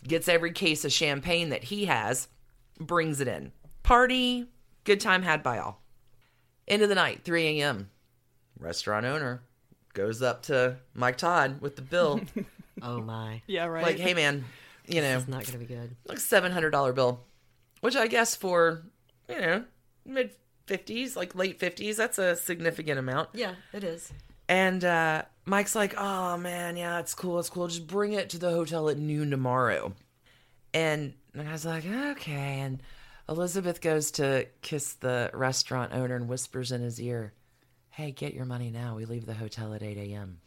gets every case of champagne that he has, brings it in. Party, good time had by all. End of the night, 3 a.m. Restaurant owner goes up to Mike Todd with the bill. Oh, my. Yeah, right. Like, hey, man, it's not going to be good. Like, $700 bill, which I guess for, mid-50s, like late 50s, that's a significant amount. Yeah, it is. And Mike's like, oh, man, yeah, it's cool. Just bring it to the hotel at noon tomorrow. And the guy's like, okay. And Elizabeth goes to kiss the restaurant owner and whispers in his ear, hey, get your money now. We leave the hotel at 8 a.m.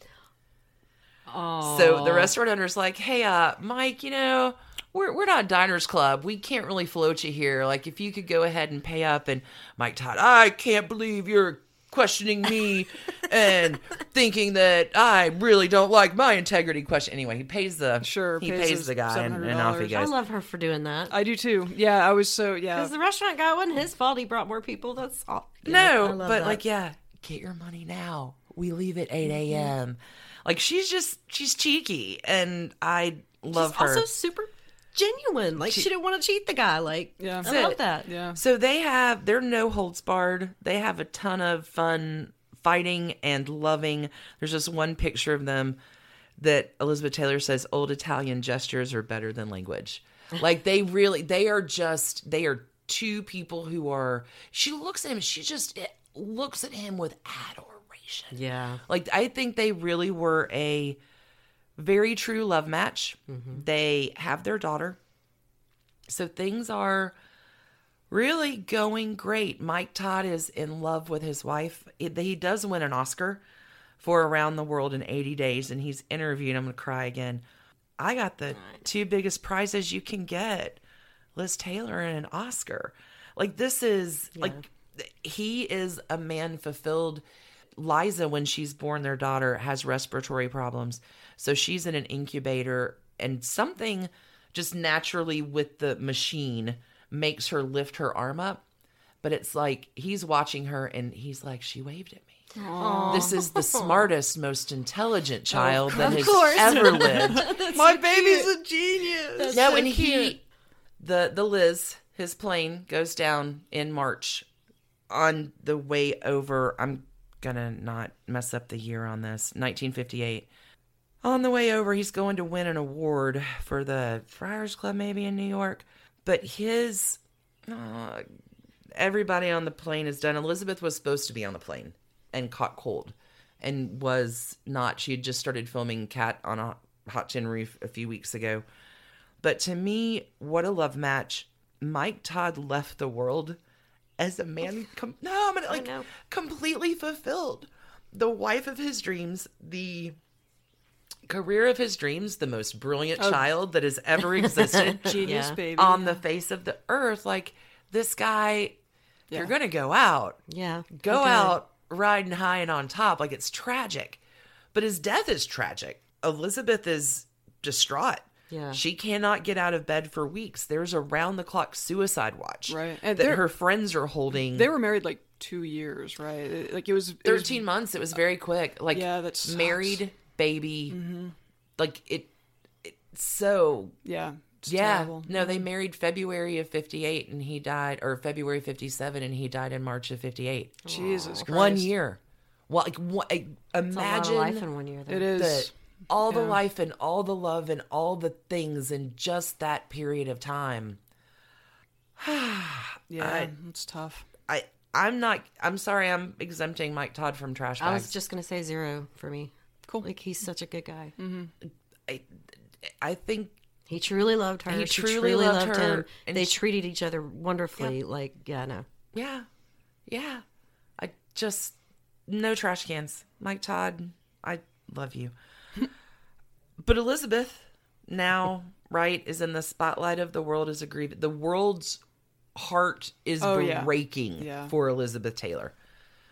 Aww. So the restaurant owner's like, hey, Mike, we're not Diners Club. We can't really float you here. Like, if you could go ahead and pay up. And Mike Todd, I can't believe you're questioning me and thinking that I really don't like my integrity question. Anyway, he pays the pays the guy and off he goes. I love her for doing that. I do too. Yeah, I was so because the restaurant guy, wasn't his fault. He brought more people. That's all. Yeah, no, but that. Get your money now. We leave at 8 a.m. Like she's cheeky, and I love her. Also super genuine. Like she didn't want to cheat the guy. Like I love that. Yeah. So they're no holds barred. They have a ton of fun fighting and loving. There's just one picture of them that Elizabeth Taylor says old Italian gestures are better than language. Like they are two people who are. She looks at him. She just looks at him with adoration. Yeah. Like I think they really were a very true love match. Mm-hmm. They have their daughter. So things are really going great. Mike Todd is in love with his wife. He does win an Oscar for Around the World in 80 Days, and he's interviewed. I'm going to cry again. I got the two biggest prizes you can get, Liz Taylor and an Oscar. Like this is he is a man fulfilled. Liza, when she's born, their daughter has respiratory problems. So she's in an incubator, and something just naturally with the machine makes her lift her arm up. But it's like he's watching her and he's like, she waved at me. Aww. This is the smartest, most intelligent child that has ever lived. My baby's a genius. That's and he, the Liz, his plane goes down in March. On the way over, I'm gonna not mess up the year on this, 1958. On the way over, he's going to win an award for the Friars Club, maybe in New York. But everybody on the plane is done. Elizabeth was supposed to be on the plane and caught cold and was not. She had just started filming Cat on a Hot Tin Roof a few weeks ago. But to me, what a love match. Mike Todd left the world as a man, completely fulfilled. The wife of his dreams, the career of his dreams, the most brilliant child that has ever existed. Genius baby. On the face of the earth. Like, this guy, you're going to go out. Yeah. Go out riding high and on top. Like, it's tragic. But his death is tragic. Elizabeth is distraught. Yeah. She cannot get out of bed for weeks. There's a round-the-clock suicide watch that her friends are holding. They were married like 2 years, right? Like it was 13 months. It was very quick. Like that's married, baby. Mm-hmm. Like terrible. No, they married February of 58 and he died, or February 57 and he died in March of 58. Jesus Christ. 1 year. Well, like imagine a lot of life in 1 year. Though. It is. All the life and all the love and all the things in just that period of time. It's tough. I'm sorry, I'm exempting Mike Todd from trash bags. I was just going to say 0 for me. Cool. Like, he's such a good guy. Mm-hmm. I think he truly loved her. She truly loved him. And they treated each other wonderfully. Yeah. Like, Yeah. I just, no trash cans. Mike Todd, I love you. But Elizabeth now, is in the spotlight of the world as a grievance. The world's heart is breaking for Elizabeth Taylor.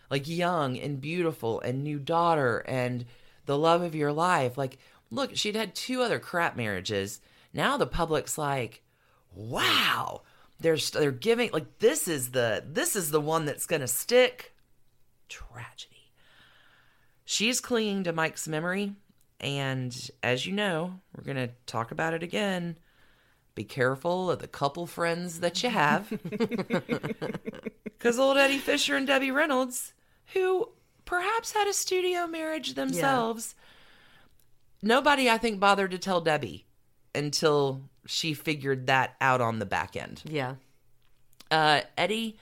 Like, young and beautiful and new daughter and the love of your life. Like, look, she'd had 2 other crap marriages. Now the public's like, wow, they're giving, like, this is the one that's going to stick. Tragedy. She's clinging to Mike's memory. And as you know, we're going to talk about it again. Be careful of the couple friends that you have. Because old Eddie Fisher and Debbie Reynolds, who perhaps had a studio marriage themselves, nobody, I think, bothered to tell Debbie until she figured that out on the back end. Yeah. Eddie,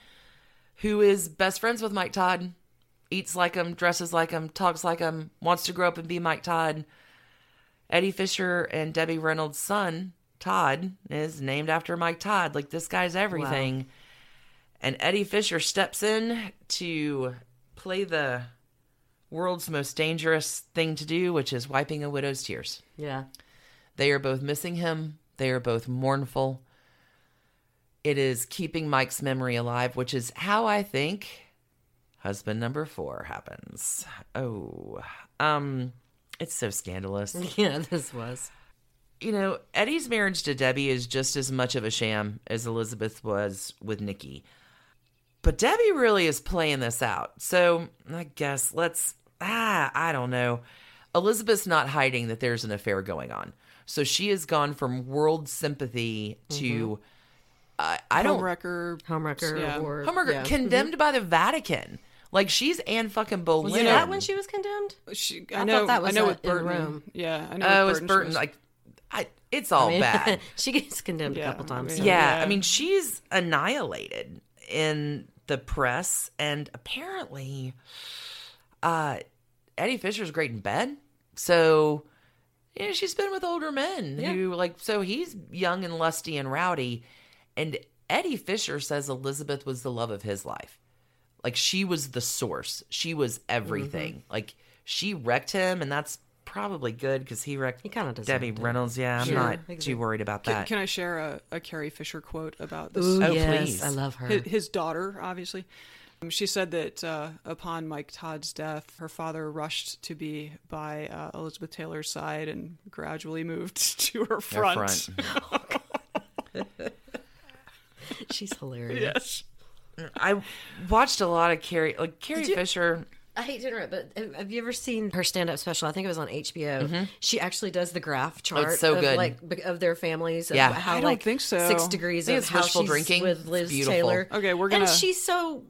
who is best friends with Mike Todd, eats like him, dresses like him, talks like him, wants to grow up and be Mike Todd. Eddie Fisher and Debbie Reynolds' son, Todd, is named after Mike Todd. Like, this guy's everything. Wow. And Eddie Fisher steps in to play the world's most dangerous thing to do, which is wiping a widow's tears. Yeah. They are both missing him. They are both mournful. It is keeping Mike's memory alive, which is how I think husband number 4 happens. Oh, it's so scandalous. Yeah, this was. You know, Eddie's marriage to Debbie is just as much of a sham as Elizabeth was with Nicky. But Debbie really is playing this out. So I guess I don't know. Elizabeth's not hiding that there's an affair going on. So she has gone from world sympathy to, homewrecker, condemned by the Vatican. Like, she's Anne fucking Boleyn. Was that when she was condemned? I know, with Burton. Yeah, I know. Oh, it's Burton. It's all bad. She gets condemned a couple times. I mean, she's annihilated in the press, and apparently, Eddie Fisher's great in bed. So, you know, she's been with older men who so he's young and lusty and rowdy, and Eddie Fisher says Elizabeth was the love of his life. Like, she was the source. She was everything. Mm-hmm. Like, she wrecked him, and that's probably good because he wrecked Debbie Reynolds. Yeah, I'm not too worried about that. Can I share a Carrie Fisher quote about this? Ooh, please. I love her. His daughter, obviously. She said that upon Mike Todd's death, her father rushed to be by Elizabeth Taylor's side and gradually moved to her front. She's hilarious. Yes. I watched a lot of Carrie Fisher. I hate to interrupt, but have you ever seen her stand-up special? I think it was on HBO. Mm-hmm. She actually does the graph chart of their families. Yeah, I don't think so. 6 degrees of how she's drinking with Liz Taylor. Okay, we're gonna. And she's so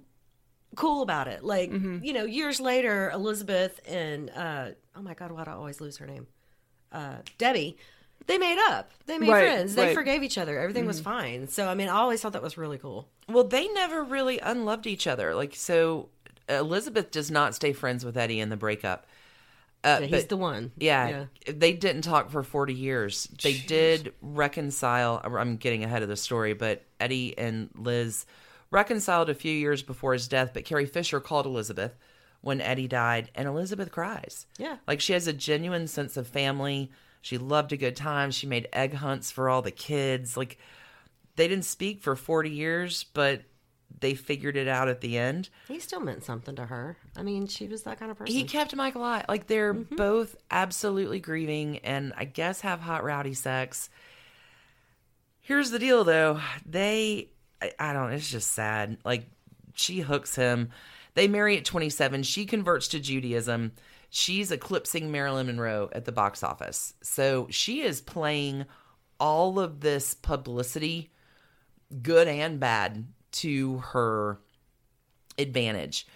cool about it. Like, you know, years later, Elizabeth and oh my God, why do I always lose her name? Debbie. They made up. They made friends. They forgave each other. Everything was fine. So, I mean, I always thought that was really cool. Well, they never really unloved each other. Like, so Elizabeth does not stay friends with Eddie in the breakup. He's the one. Yeah, yeah. They didn't talk for 40 years. They did reconcile. I'm getting ahead of the story, but Eddie and Liz reconciled a few years before his death, but Carrie Fisher called Elizabeth when Eddie died, and Elizabeth cries. Yeah. Like, she has a genuine sense of family. She loved a good time. She made egg hunts for all the kids. Like, they didn't speak for 40 years, but they figured it out at the end. He still meant something to her. I mean, she was that kind of person. He kept Mike alive. Like, they're both absolutely grieving and I guess have hot, rowdy sex. Here's the deal, though. It's just sad. Like, she hooks him. They marry at 27. She converts to Judaism. She's eclipsing Marilyn Monroe at the box office. So she is playing all of this publicity, good and bad, to her advantage.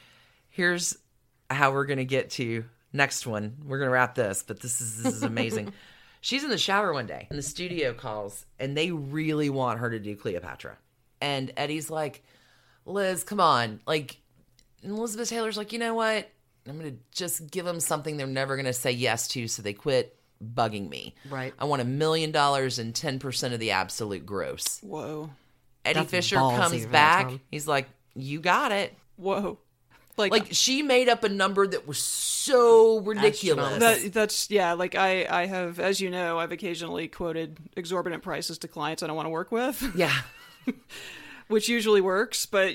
Here's how we're going to get to next one. We're going to wrap this, but this is amazing. She's in the shower one day and the studio calls and they really want her to do Cleopatra. And Eddie's like, Liz, come on. Like, and Elizabeth Taylor's like, you know what? I'm going to just give them something they're never going to say yes to so they quit bugging me. Right. I want $1 million and 10% of the absolute gross. Whoa. Eddie Fisher comes back. He's like, you got it. Whoa. Like she made up a number that was so ridiculous. I have, as you know, I've occasionally quoted exorbitant prices to clients I don't want to work with. Yeah. Which usually works, but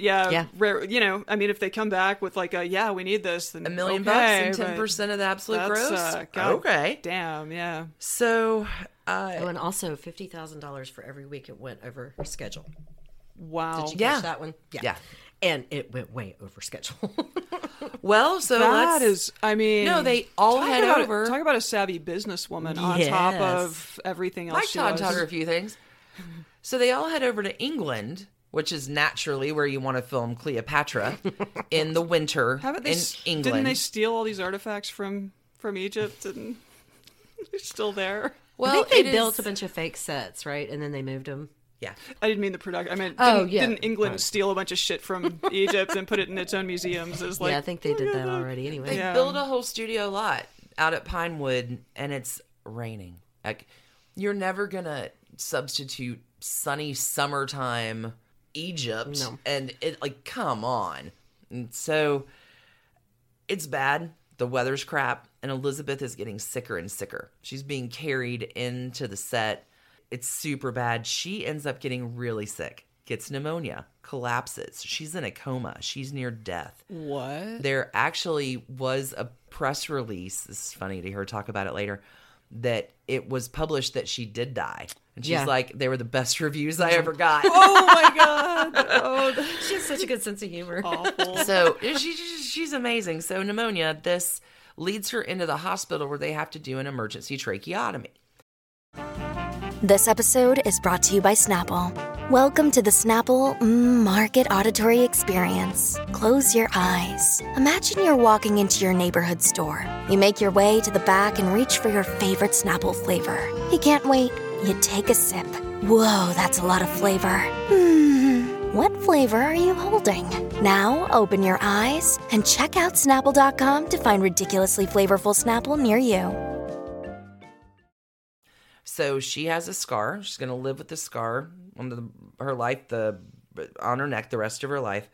rare, you know, I mean, if they come back with like we need this, then $1 million and 10% of the absolute gross. Okay. Damn. Yeah. So, and also $50,000 for every week it went over her schedule. Wow. Did you catch that one? Yeah. Yeah. And it went way over schedule. Well, so that is, I mean, no, they all head over. Talk about a savvy businesswoman on top of everything else. Mike Todd taught her a few things. So they all head over to England, which is naturally where you want to film Cleopatra in the winter England. Didn't they steal all these artifacts from Egypt and they're still there? Well, I think they built a bunch of fake sets, right? And then they moved them. Yeah. I didn't mean the production. I meant, didn't England steal a bunch of shit from Egypt and put it in its own museums? It was like, I think they did that already anyway. They built a whole studio lot out at Pinewood and it's raining. Like, you're never going to substitute sunny summertime Egypt and it, like, come on. And so it's bad, the weather's crap, and Elizabeth is getting sicker and sicker. She's being carried into the set. It's super bad. She ends up getting really sick gets pneumonia, collapses. She's in a coma. She's near death. What? There actually was a press release. This is funny to hear her talk about it later. That it was published that she did die. And she's like, they were the best reviews I ever got. Oh, my God. Oh, she has such a good sense of humor. Awful. So she's amazing. So pneumonia, this leads her into the hospital where they have to do an emergency tracheotomy. This episode is brought to you by Snapple. Welcome to the Snapple Market Auditory Experience. Close your eyes. Imagine you're walking into your neighborhood store. You make your way to the back and reach for your favorite Snapple flavor. You can't wait. You take a sip. Whoa, that's a lot of flavor. What flavor are you holding? Now open your eyes and check out Snapple.com to find ridiculously flavorful Snapple near you. So she has a scar. She's going to live with the scar on her neck the rest of her life.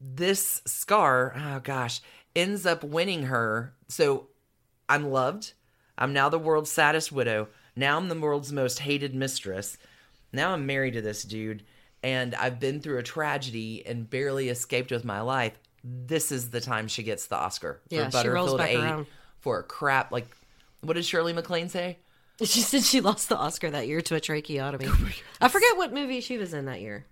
This scar, ends up winning her. So I'm loved. I'm now the world's saddest widow. Now I'm the world's most hated mistress. Now I'm married to this dude. And I've been through a tragedy and barely escaped with my life. This is the time she gets the Oscar. Yeah, she rolls back around. For a crap. Like, what did Shirley MacLaine say? She said she lost the Oscar that year to a tracheotomy. Oh, I forget what movie she was in that year.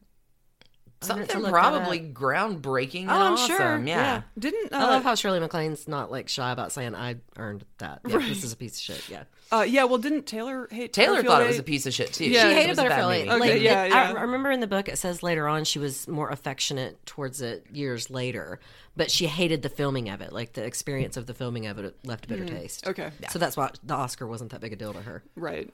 Something probably groundbreaking and awesome. Sure. Yeah. Didn't I love how Shirley MacLaine's not like shy about saying I earned that. Yeah, right. This is a piece of shit. Yeah. Well, didn't Taylor hate Taylor thought it was a piece of shit too. Yeah. She hated Butterfield 8. Okay, like, I remember in the book it says later on she was more affectionate towards it years later, but she hated the filming of it. Like the experience of the filming of it left a bitter taste. Okay. Yeah. So that's why the Oscar wasn't that big a deal to her. Right.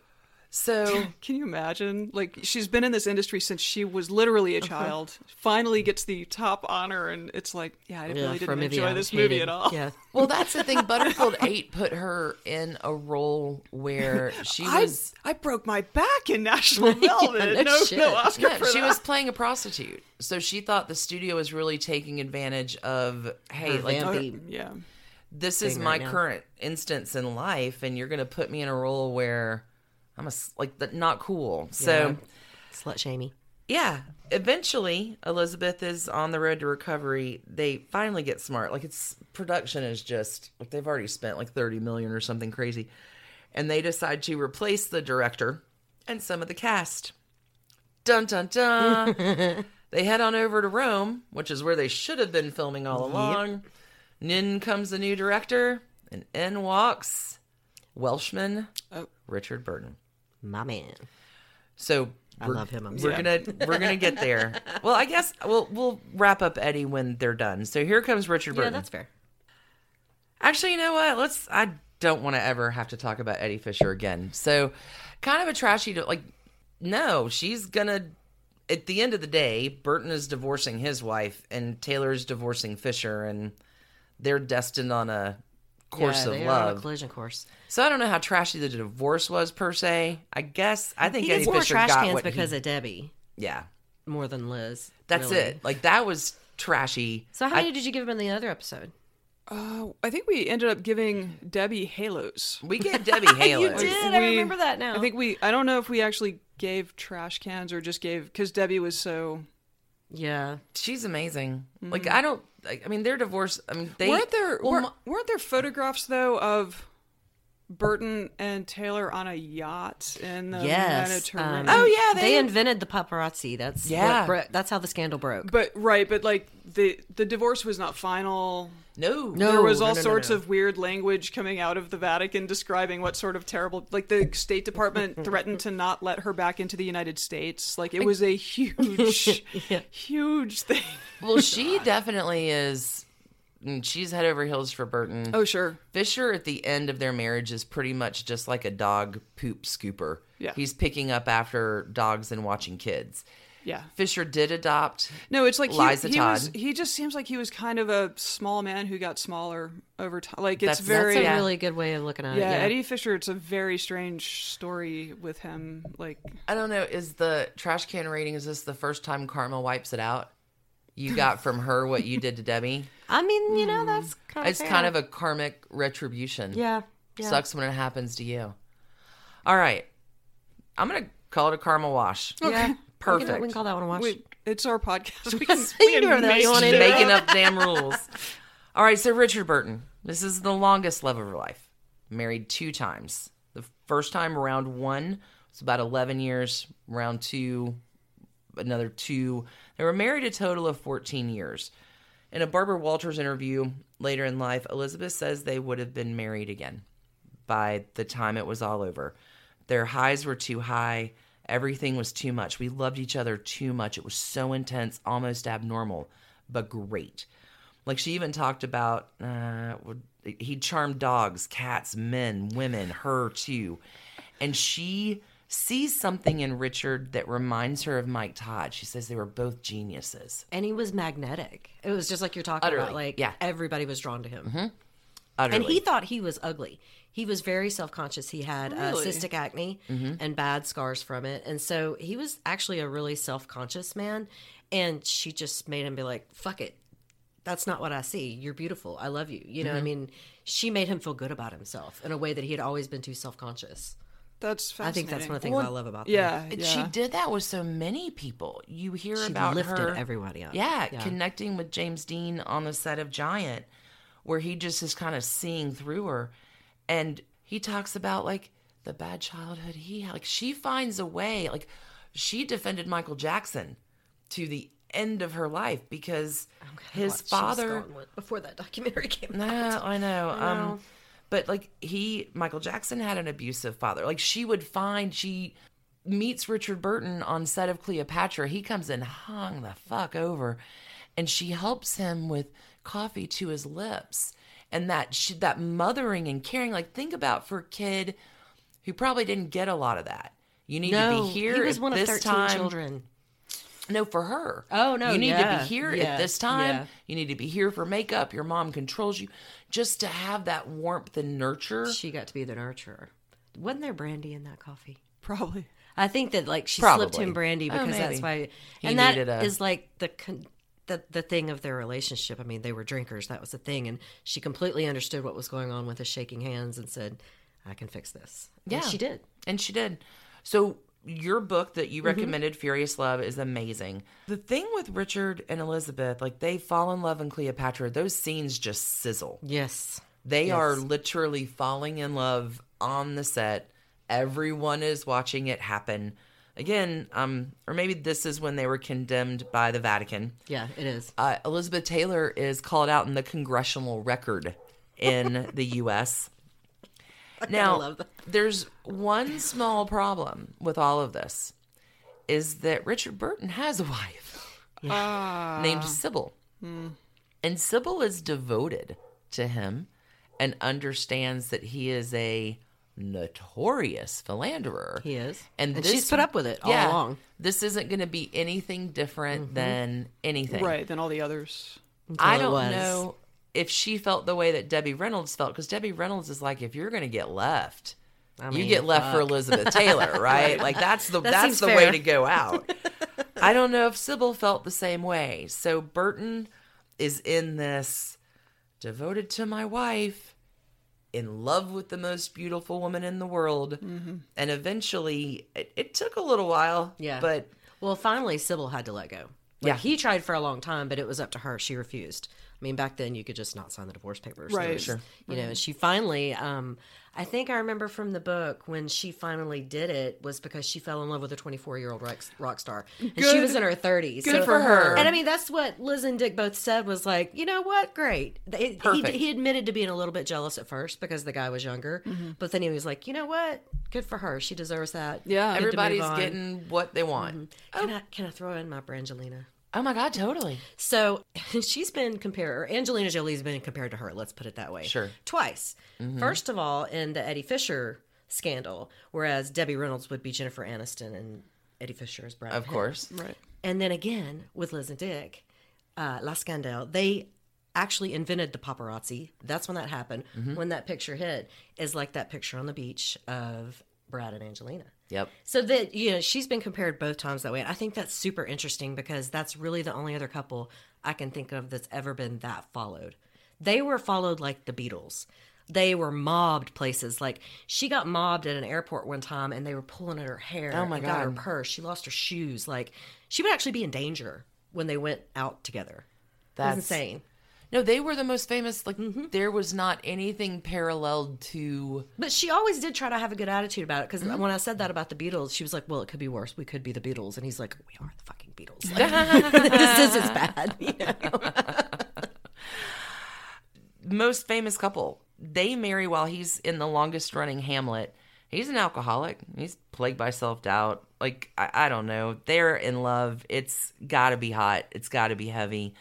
So can you imagine? Like, she's been in this industry since she was literally a child, finally gets the top honor, and it's like, I really didn't enjoy this movie at all. Yeah. Well, that's the thing. Butterfield 8 put her in a role where she was... I broke my back in National Velvet. No Oscar for that. She was playing a prostitute. So she thought the studio was really taking advantage of, this is my current instance in life, and you're going to put me in a role where... not cool. So slut shamey. Yeah. Eventually, Elizabeth is on the road to recovery. They finally get smart. Like, it's production is just like they've already spent like $30 million or something crazy, and they decide to replace the director and some of the cast. Dun dun dun. They head on over to Rome, which is where they should have been filming all along. And in comes the new director, and in walks Welshman Richard Burton. My man. So I love him. We're gonna get there. Well, I guess we'll wrap up Eddie when they're done. So here comes Richard Burton. Yeah, that's fair. Actually, you know what? I don't want to ever have to talk about Eddie Fisher again. So, kind of a trashy. She's gonna. At the end of the day, Burton is divorcing his wife, and Taylor's divorcing Fisher, and they're destined on a course of love. A collision course. So I don't know how trashy the divorce was per se. I guess I think Eddie Fisher got what because of Debbie. Yeah, more than Liz. That's really. It. Like, that was trashy. So how many did you give him in the other episode? I think we ended up giving Debbie halos. We gave Debbie halos. You did. I remember that now. I think I don't know if we actually gave trash cans or just gave because Debbie was so. Yeah, she's amazing. Mm-hmm. Like, I don't. I mean, their divorce. I mean, they weren't there photographs though of Burton and Taylor on a yacht in the Mediterranean? They invented the paparazzi. That's that's how the scandal broke. But like the divorce was not final. No, there was all sorts of weird language coming out of the Vatican describing what sort of terrible, like the State Department threatened to not let her back into the United States. Like, it was a huge, huge thing. Well, she definitely is. She's head over heels for Burton. Oh, sure. Fisher, at the end of their marriage, is pretty much just like a dog poop scooper. Yeah. He's picking up after dogs and watching kids. Yeah. Fisher did adopt. No, it's like Liza Todd. He just seems like he was kind of a small man who got smaller over time. Like, it's that's a really good way of looking at it. Yeah, Eddie Fisher, it's a very strange story with him. Like, I don't know. Is the trash can rating, is this the first time karma wipes it out? You got from her what you did to Debbie. I mean, you know, that's kind of it's fair. Kind of a karmic retribution. Yeah. Sucks when it happens to you. All right. I'm going to call it a karma wash. Okay. Perfect. We can call that one a wash. It's our podcast. We can making up damn rules. All right, so Richard Burton. This is the longest love of her life. Married 2 times. The first time, round 1, it's about 11 years. Round 2, another 2. They were married a total of 14 years. In a Barbara Walters interview later in life, Elizabeth says they would have been married again by the time it was all over. Their highs were too high. Everything was too much. We loved each other too much. It was so intense, almost abnormal, but great. Like, she even talked about he charmed dogs, cats, men, women, her too. And she sees something in Richard that reminds her of Mike Todd. She says they were both geniuses. And he was magnetic. It was just like you're talking about. Like, yeah. Everybody was drawn to him. Mm-hmm. Utterly. And he thought he was ugly. He was very self-conscious. He had cystic acne and bad scars from it. And so he was actually a really self-conscious man. And she just made him be like, fuck it. That's not what I see. You're beautiful. I love you. You know, I mean, she made him feel good about himself in a way that he had always been too self-conscious. That's fascinating. I think that's one of the things I love about that. Yeah. She did that with so many people. You hear about her. She lifted everybody up. Yeah, connecting with James Dean on the set of Giant, where he just is kind of seeing through her. And he talks about, like, the bad childhood he had. Like, she finds a way. Like, she defended Michael Jackson to the end of her life because his father... Before that documentary came out. I know. But, like, Michael Jackson had an abusive father. Like, she meets Richard Burton on set of Cleopatra. He comes in hung the fuck over. And she helps him with coffee to his lips. And that mothering and caring, like, think about for a kid who probably didn't get a lot of that. You need to be here. He was one of 13 children. No, for her. Oh, no. You need to be here at this time. Yeah. You need to be here for makeup. Your mom controls you. Just to have that warmth and nurture. She got to be the nurturer. Wasn't there brandy in that coffee? Probably. I think that, like, she slipped him brandy because that's why. And that is, like, the thing of their relationship. I mean, they were drinkers. That was the thing. And she completely understood what was going on with his shaking hands and said, I can fix this. And she did. So... Your book that you recommended, Furious Love, is amazing. The thing with Richard and Elizabeth, like, they fall in love in Cleopatra. Those scenes just sizzle. Yes. They are literally falling in love on the set. Everyone is watching it happen. Again, or maybe this is when they were condemned by the Vatican. Yeah, it is. Elizabeth Taylor is called out in the congressional record in the U.S., Now, there's one small problem with all of this is that Richard Burton has a wife named Sybil. Mm. And Sybil is devoted to him and understands that he is a notorious philanderer. He is. And she's put up with it all along. This isn't going to be anything different than anything. Right, than all the others. I don't know. If she felt the way that Debbie Reynolds felt, because Debbie Reynolds is like, if you're going to get left, you get left for Elizabeth Taylor, right? Like, that's the way to go out. I don't know if Sybil felt the same way. So Burton is in this devoted to my wife, in love with the most beautiful woman in the world. Mm-hmm. And eventually, it took a little while. Yeah. But, well, finally, Sybil had to let go. Like, he tried for a long time, but it was up to her. She refused. I mean, back then you could just not sign the divorce papers. Right. So, you know, and she finally, I think I remember from the book when she finally did it was because she fell in love with a 24-year-old rock star. And she was in her 30s. Good for her. And I mean, that's what Liz and Dick both said was like, you know what? Great. He admitted to being a little bit jealous at first because the guy was younger. Mm-hmm. But then he was like, you know what? Good for her. She deserves that. Yeah. Everybody's getting what they want. Mm-hmm. Can I throw in my Brangelina? Oh, my God, totally. So Angelina Jolie's been compared to her, let's put it that way. Sure. Twice. Mm-hmm. First of all, in the Eddie Fisher scandal, whereas Debbie Reynolds would be Jennifer Aniston and Eddie Fisher is Brad Pitt. Of course. Right. And then again, with Liz and Dick, La Scandale, they actually invented the paparazzi. That's when that happened. Mm-hmm. When that picture hit is like that picture on the beach of Brad and Angelina. Yep. So that, you know, she's been compared both times that way. And I think that's super interesting because that's really the only other couple I can think of that's ever been that followed. They were followed like the Beatles. They were mobbed places. Like, she got mobbed at an airport one time, and they were pulling at her hair. Oh, my God. Got her purse. She lost her shoes. Like, she would actually be in danger when they went out together. That's insane. No, they were the most famous. Like, mm-hmm. There was not anything paralleled to... But she always did try to have a good attitude about it, because mm-hmm. when I said that about the Beatles, she was like, well, it could be worse. We could be the Beatles. And he's like, we are the fucking Beatles. Like, this is as bad. You know? Most famous couple. They marry while he's in the longest-running Hamlet. He's an alcoholic. He's plagued by self-doubt. Like, I don't know. They're in love. It's got to be hot. It's got to be heavy.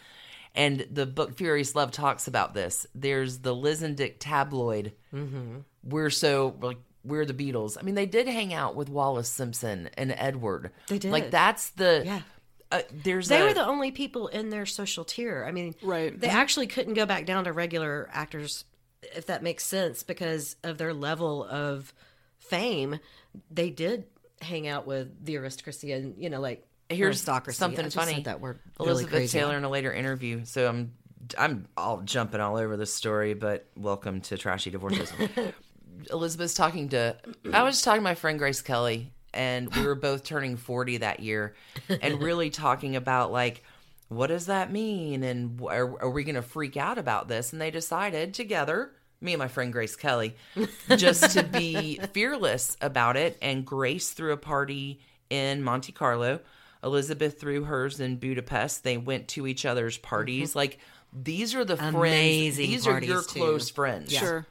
And the book Furious Love talks about this. There's the Liz and Dick tabloid. Mm-hmm. We're the Beatles. I mean, they did hang out with Wallace Simpson and Edward. They did. Like, that's the... Yeah. They were the only people in their social tier. I mean, right. They actually couldn't go back down to regular actors, if that makes sense, because of their level of fame. They did hang out with the aristocracy and, you know, like... Here's something funny. That word really Elizabeth crazy. Taylor in a later interview. So I'm all jumping all over this story, but welcome to Trashy Divorces. Elizabeth's talking to... I was talking to my friend Grace Kelly, and we were both turning 40 that year, and really talking about, like, what does that mean? And are we going to freak out about this? And they decided together, me and my friend Grace Kelly, just to be fearless about it. And Grace threw a party in Monte Carlo. Elizabeth threw hers in Budapest. They went to each other's parties. Mm-hmm. Like, these are the amazing friends. These are your close friends. Yeah. Sure.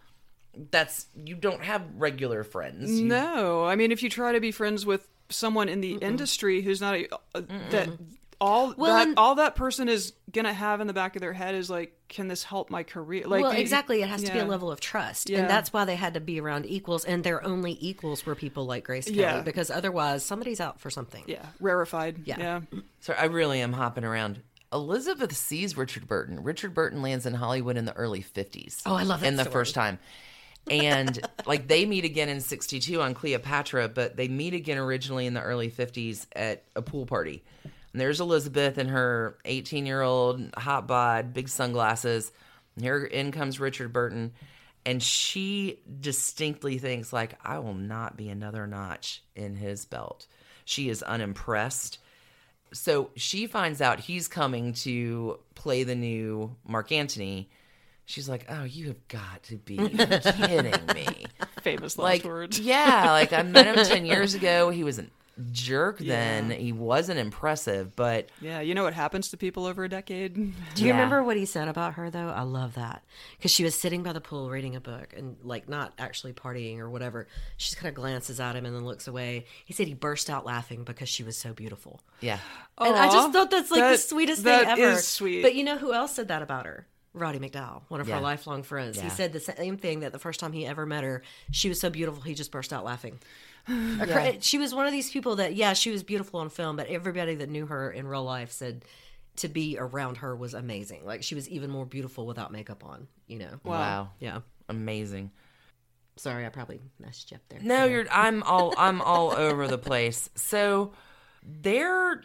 That's, you don't have regular friends. No. I mean, if you try to be friends with someone in the mm-mm. industry who's not all that person is going to have in the back of their head is like, can this help my career? Like, well, exactly. It has to be a level of trust. Yeah. And that's why they had to be around equals, and their only equals were people like Grace Kelly, because otherwise somebody's out for something. Yeah. Rarefied. Yeah. So I really am hopping around. Elizabeth sees Richard Burton. Richard Burton lands in Hollywood in the early 50s. Oh, I love that story. The first time. And like, they meet again in 1962 on Cleopatra, but they meet again originally in the early 50s at a pool party. And there's Elizabeth and her 18-year-old hot bod, big sunglasses. And here in comes Richard Burton. And she distinctly thinks, like, I will not be another notch in his belt. She is unimpressed. So she finds out he's coming to play the new Mark Antony. She's like, oh, you have got to be kidding me. Famous last words. Yeah, like, I met him 10 years ago. He was an jerk then. He wasn't impressive, but you know what happens to people over a decade. Do you remember what he said about her, though? I love that, because she was sitting by the pool reading a book and, like, not actually partying or whatever. She just kind of glances at him and then looks away. He said he burst out laughing because she was so beautiful. And I just thought that's like the sweetest thing ever. That is sweet. But you know who else said that about her? Roddy McDowall, one of her lifelong friends. He said the same thing, that the first time he ever met her, she was so beautiful, he just burst out laughing. She was one of these people that, she was beautiful on film, but everybody that knew her in real life said to be around her was amazing. Like, she was even more beautiful without makeup on, you know? Wow. Yeah. Amazing. Sorry, I probably messed you up there. No, I'm all over the place. So they're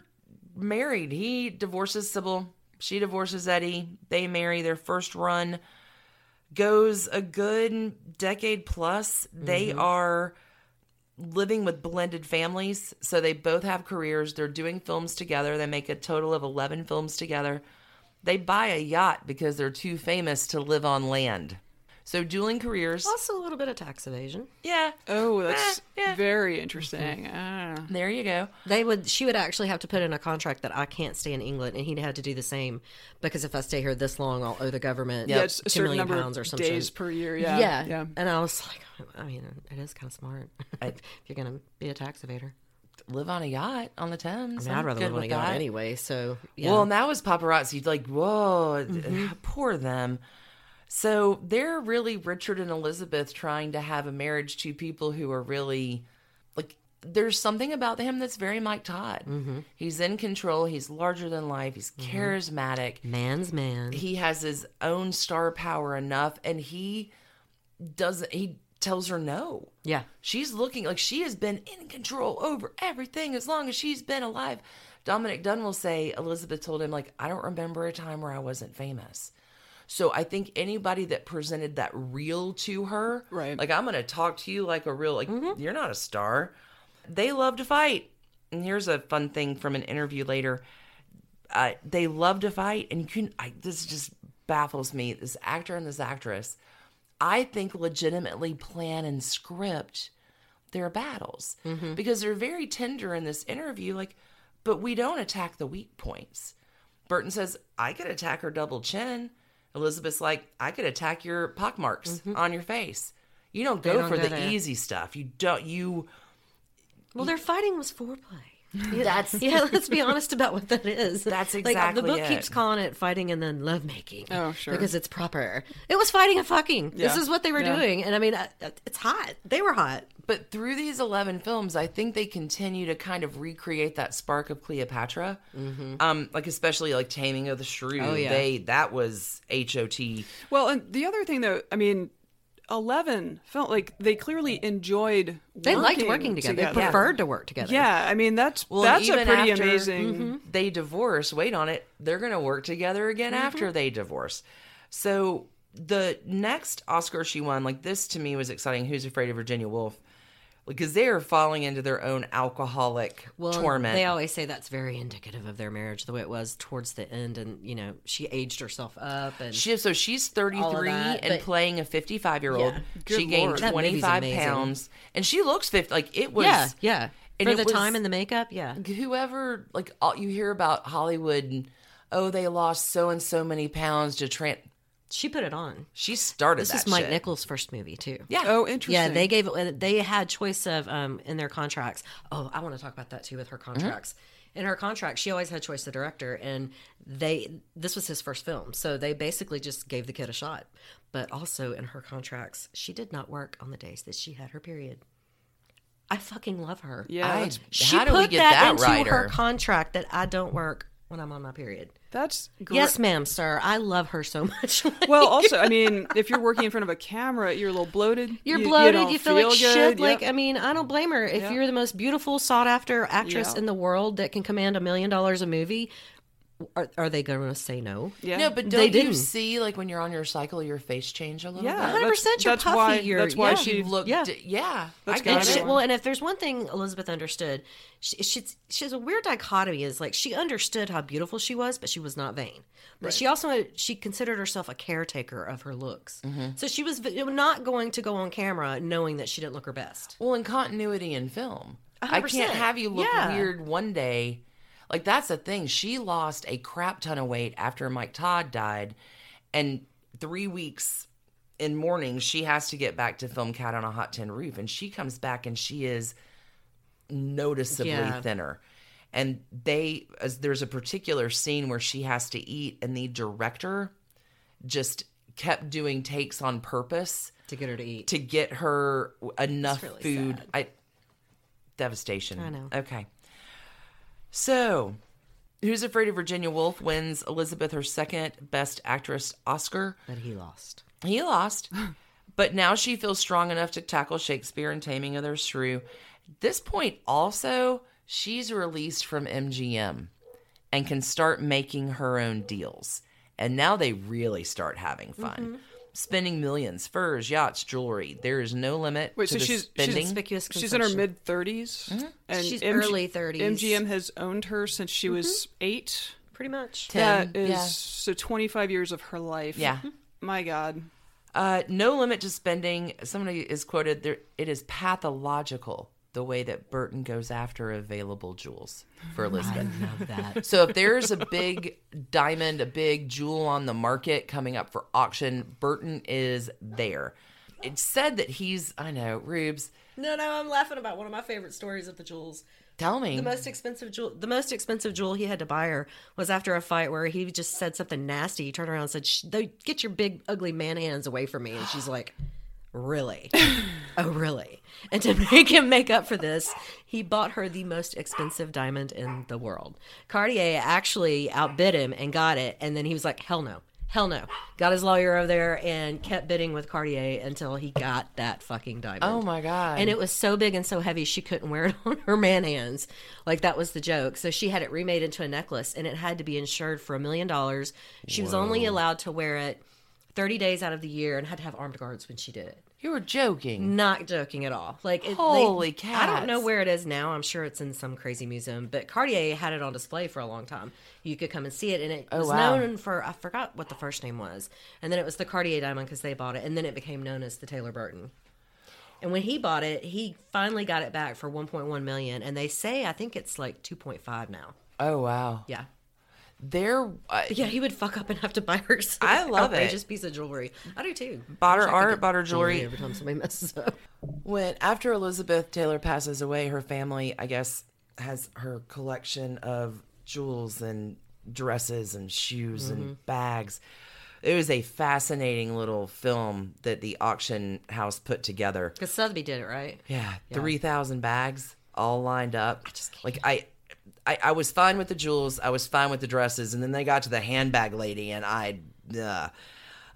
married. He divorces Sybil. She divorces Eddie. They marry. Their first run goes a good decade plus. Mm-hmm. They are living with blended families, so they both have careers. They're doing films together. They make a total of 11 films together. They buy a yacht because they're too famous to live on land. So dueling careers. Also a little bit of tax evasion. Yeah. Oh, that's very interesting. Mm-hmm. There you go. She would actually have to put in a contract that I can't stay in England, and he'd have to do the same, because if I stay here this long, I'll owe the government it's a certain number of days per year. Yeah. Yeah. And I was like, I mean, it is kind of smart. If you're going to be a tax evader. Live on a yacht on the Thames. I mean, I'd rather live on a yacht anyway, so. Yeah. Well, and that was paparazzi. Like, whoa, poor them. So they're really Richard and Elizabeth trying to have a marriage to people who are really, like, there's something about him that's very Mike Todd. Mm-hmm. He's in control. He's larger than life. He's charismatic. Man's man. He has his own star power enough, and he tells her no. Yeah. She's looking, like, she has been in control over everything as long as she's been alive. Dominic Dunn will say, Elizabeth told him, like, I don't remember a time where I wasn't famous. So I think anybody that presented that real to her, right? Like, I'm going to talk to you like a real, like, mm-hmm. You're not a star. They love to fight. And here's a fun thing from an interview later. They love to fight. And this just baffles me. This actor and this actress, I think, legitimately plan and script their battles, mm-hmm. because they're very tender in this interview. Like, but we don't attack the weak points. Burton says, I could attack her double chin. Elizabeth's like, I could attack your pock marks mm-hmm. on your face. You don't go for the easy stuff. You don't, their fighting was foreplay. Let's be honest about what that is. That's exactly it. Like, the book keeps calling it fighting and then lovemaking. Oh, sure. Because it's proper. It was fighting and fucking. Yeah. This is what they were doing. And I mean, it's hot. They were hot. But through these 11 films, I think they continue to kind of recreate that spark of Cleopatra. Mm-hmm. Especially like Taming of the Shrew. Oh, yeah. That was H.O.T. Well, and the other thing, though, I mean, 11 felt like they clearly enjoyed working. They liked working together. They preferred to work together. Yeah, I mean, that's a pretty amazing... Mm-hmm. They divorce, wait on it, they're going to work together again mm-hmm. after they divorce. So the next Oscar she won, like, this to me was exciting, Who's Afraid of Virginia Woolf? Because they are falling into their own alcoholic torment. They always say that's very indicative of their marriage, the way it was towards the end. And, you know, she aged herself up. And so she's 33 and playing a 55-year-old. Yeah. She gained 25 pounds. And she looks 50. Like, it was... Yeah, yeah. And for the time and the makeup, yeah. Whoever, like, all, you hear about Hollywood, and, oh, they lost so and so many pounds to... She put it on. She started that shit. This is Mike Nichols' first movie, too. Yeah. Oh, interesting. Yeah, they had choice of, in their contracts. Oh, I want to talk about that, too, with her contracts. Mm-hmm. In her contract, she always had choice of the director, and this was his first film, so they basically just gave the kid a shot. But also, in her contracts, she did not work on the days that she had her period. I fucking love her. Yeah. How do we get that into her contract that I don't work when I'm on my period. That's great. Yes, ma'am, sir. I love her so much. Well, also, I mean, if you're working in front of a camera, you're a little bloated. You're bloated. You feel like good. Shit. Yep. Like, I mean, I don't blame her. If you're the most beautiful, sought-after actress in the world that can command $1 million a movie, are they going to say no? Yeah. No, but don't you see, like, when you're on your cycle, your face change a little bit? 100%. You're puffy. That's why she looked... Yeah. That's and if there's one thing Elizabeth understood, she has a weird dichotomy. Is like, she understood how beautiful she was, but she was not vain. But she considered herself a caretaker of her looks. Mm-hmm. So she was not going to go on camera knowing that she didn't look her best. Well, in continuity in film. 100%. I can't have you look weird one day... Like, that's the thing. She lost a crap ton of weight after Mike Todd died. And 3 weeks in mourning, she has to get back to film Cat on a Hot Tin Roof. And she comes back, and she is noticeably thinner. And there's a particular scene where she has to eat, and the director just kept doing takes on purpose. To get her to eat. To get her enough food. Sad. Devastation. I know. Okay. So, Who's Afraid of Virginia Woolf wins Elizabeth her second Best Actress Oscar. But he lost. But now she feels strong enough to tackle Shakespeare in Taming of the Shrew. At this point, also, she's released from MGM and can start making her own deals. And now they really start having fun. Mm-hmm. Spending millions, furs, yachts, jewelry. There is no limit to the spending. She's in her mid-30s. Mm-hmm. And she's early 30s. MGM has owned her since she was 8. Pretty much. 10. That is, so 25 years of her life. Yeah. Mm-hmm. My God. No limit to spending. Somebody is quoted, it is pathological the way that Burton goes after available jewels for Elizabeth. I love that. So if there's a big diamond, a big jewel on the market coming up for auction, Burton is there. It's said that he's, I know, Rubes. No, I'm laughing about one of my favorite stories of the jewels. Tell me. The most expensive jewel he had to buy her was after a fight where he just said something nasty. He turned around and said, get your big, ugly man hands away from me. And she's like... Really? Oh, really? And to make him make up for this, he bought her the most expensive diamond in the world. Cartier actually outbid him and got it. And then he was like, hell no. Got his lawyer over there and kept bidding with Cartier until he got that fucking diamond. Oh, my God. And it was so big and so heavy, she couldn't wear it on her man hands. Like, that was the joke. So she had it remade into a necklace, and it had to be insured for $1 million. She was only allowed to wear it 30 days out of the year and had to have armed guards when she did it. You were joking. Not joking at all. Like, holy cow. I don't know where it is now. I'm sure it's in some crazy museum. But Cartier had it on display for a long time. You could come and see it. And it was known for, I forgot what the first name was. And then it was the Cartier diamond because they bought it. And then it became known as the Taylor Burton. And when he bought it, he finally got it back for $1.1 million. And they say, I think it's like 2.5 now. Oh, wow. Yeah. Yeah, he would fuck up and have to buy her some outrageous piece of jewelry. I do too. Bought her art, bought her jewelry. Every time somebody messes up. After Elizabeth Taylor passes away, her family, I guess, has her collection of jewels and dresses and shoes and bags. It was a fascinating little film that the auction house put together. Because Sotheby did it, right? Yeah. 3,000 bags all lined up. I was fine with the jewels. I was fine with the dresses. And then they got to the handbag lady and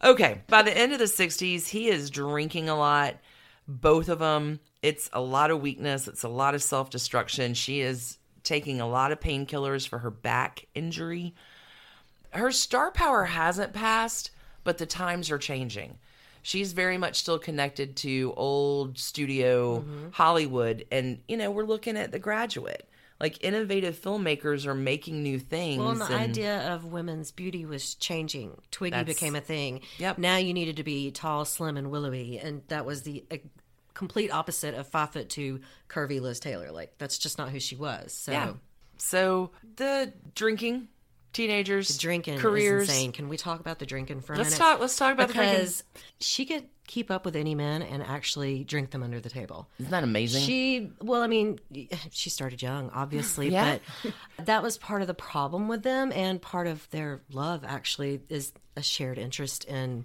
Okay. By the end of the 60s, he is drinking a lot. Both of them. It's a lot of weakness. It's a lot of self-destruction. She is taking a lot of painkillers for her back injury. Her star power hasn't passed, but the times are changing. She's very much still connected to old studio Hollywood. And, you know, we're looking at The Graduate. Like, innovative filmmakers are making new things. Well, and the idea of women's beauty was changing. Twiggy became a thing. Yep. Now you needed to be tall, slim, and willowy. And that was the complete opposite of 5'2", curvy Liz Taylor. Like, that's just not who she was. So, yeah. So the drinking, teenagers, the drinking careers. Is insane. Can we talk about the drinking for a minute? Let's talk about the drinking. Because she could keep up with any men and actually drink them under the table. Isn't that amazing? She started young, obviously, but that was part of the problem with them, and part of their love actually is a shared interest in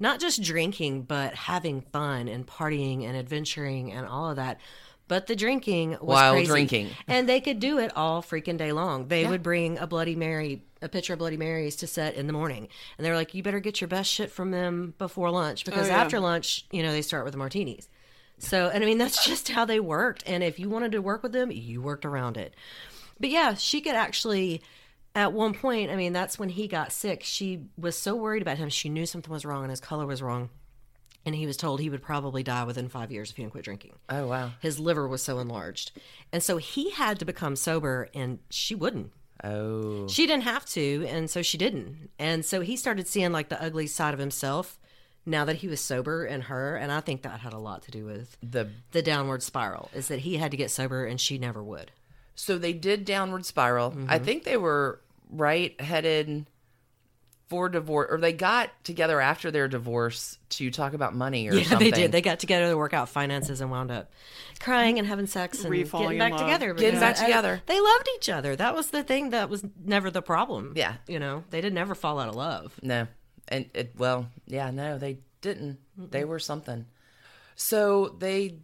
not just drinking, but having fun and partying and adventuring and all of that. But the drinking was wild drinking. And they could do it all freaking day long. They would bring a Bloody Mary, a pitcher of Bloody Marys to set in the morning. And they're like, you better get your best shit from them before lunch. Because after lunch, you know, they start with the martinis. So, and I mean, that's just how they worked. And if you wanted to work with them, you worked around it. But yeah, she could actually, at one point, I mean, that's when he got sick. She was so worried about him. She knew something was wrong and his color was wrong. And he was told he would probably die within 5 years if he didn't quit drinking. Oh, wow. His liver was so enlarged. And so he had to become sober, and she wouldn't. Oh. She didn't have to, and so she didn't. And so he started seeing, like, the ugly side of himself now that he was sober and her. And I think that had a lot to do with the downward spiral, is that he had to get sober, and she never would. So they did downward spiral. Mm-hmm. I think they were right-headed for divorce, or they got together after their divorce to talk about money or something. Yeah, they did. They got together to work out finances and wound up crying and having sex and getting back together. They loved each other. That was the thing that was never the problem. Yeah. You know, they did never fall out of love. No. And they didn't. Mm-mm. They were something. So they,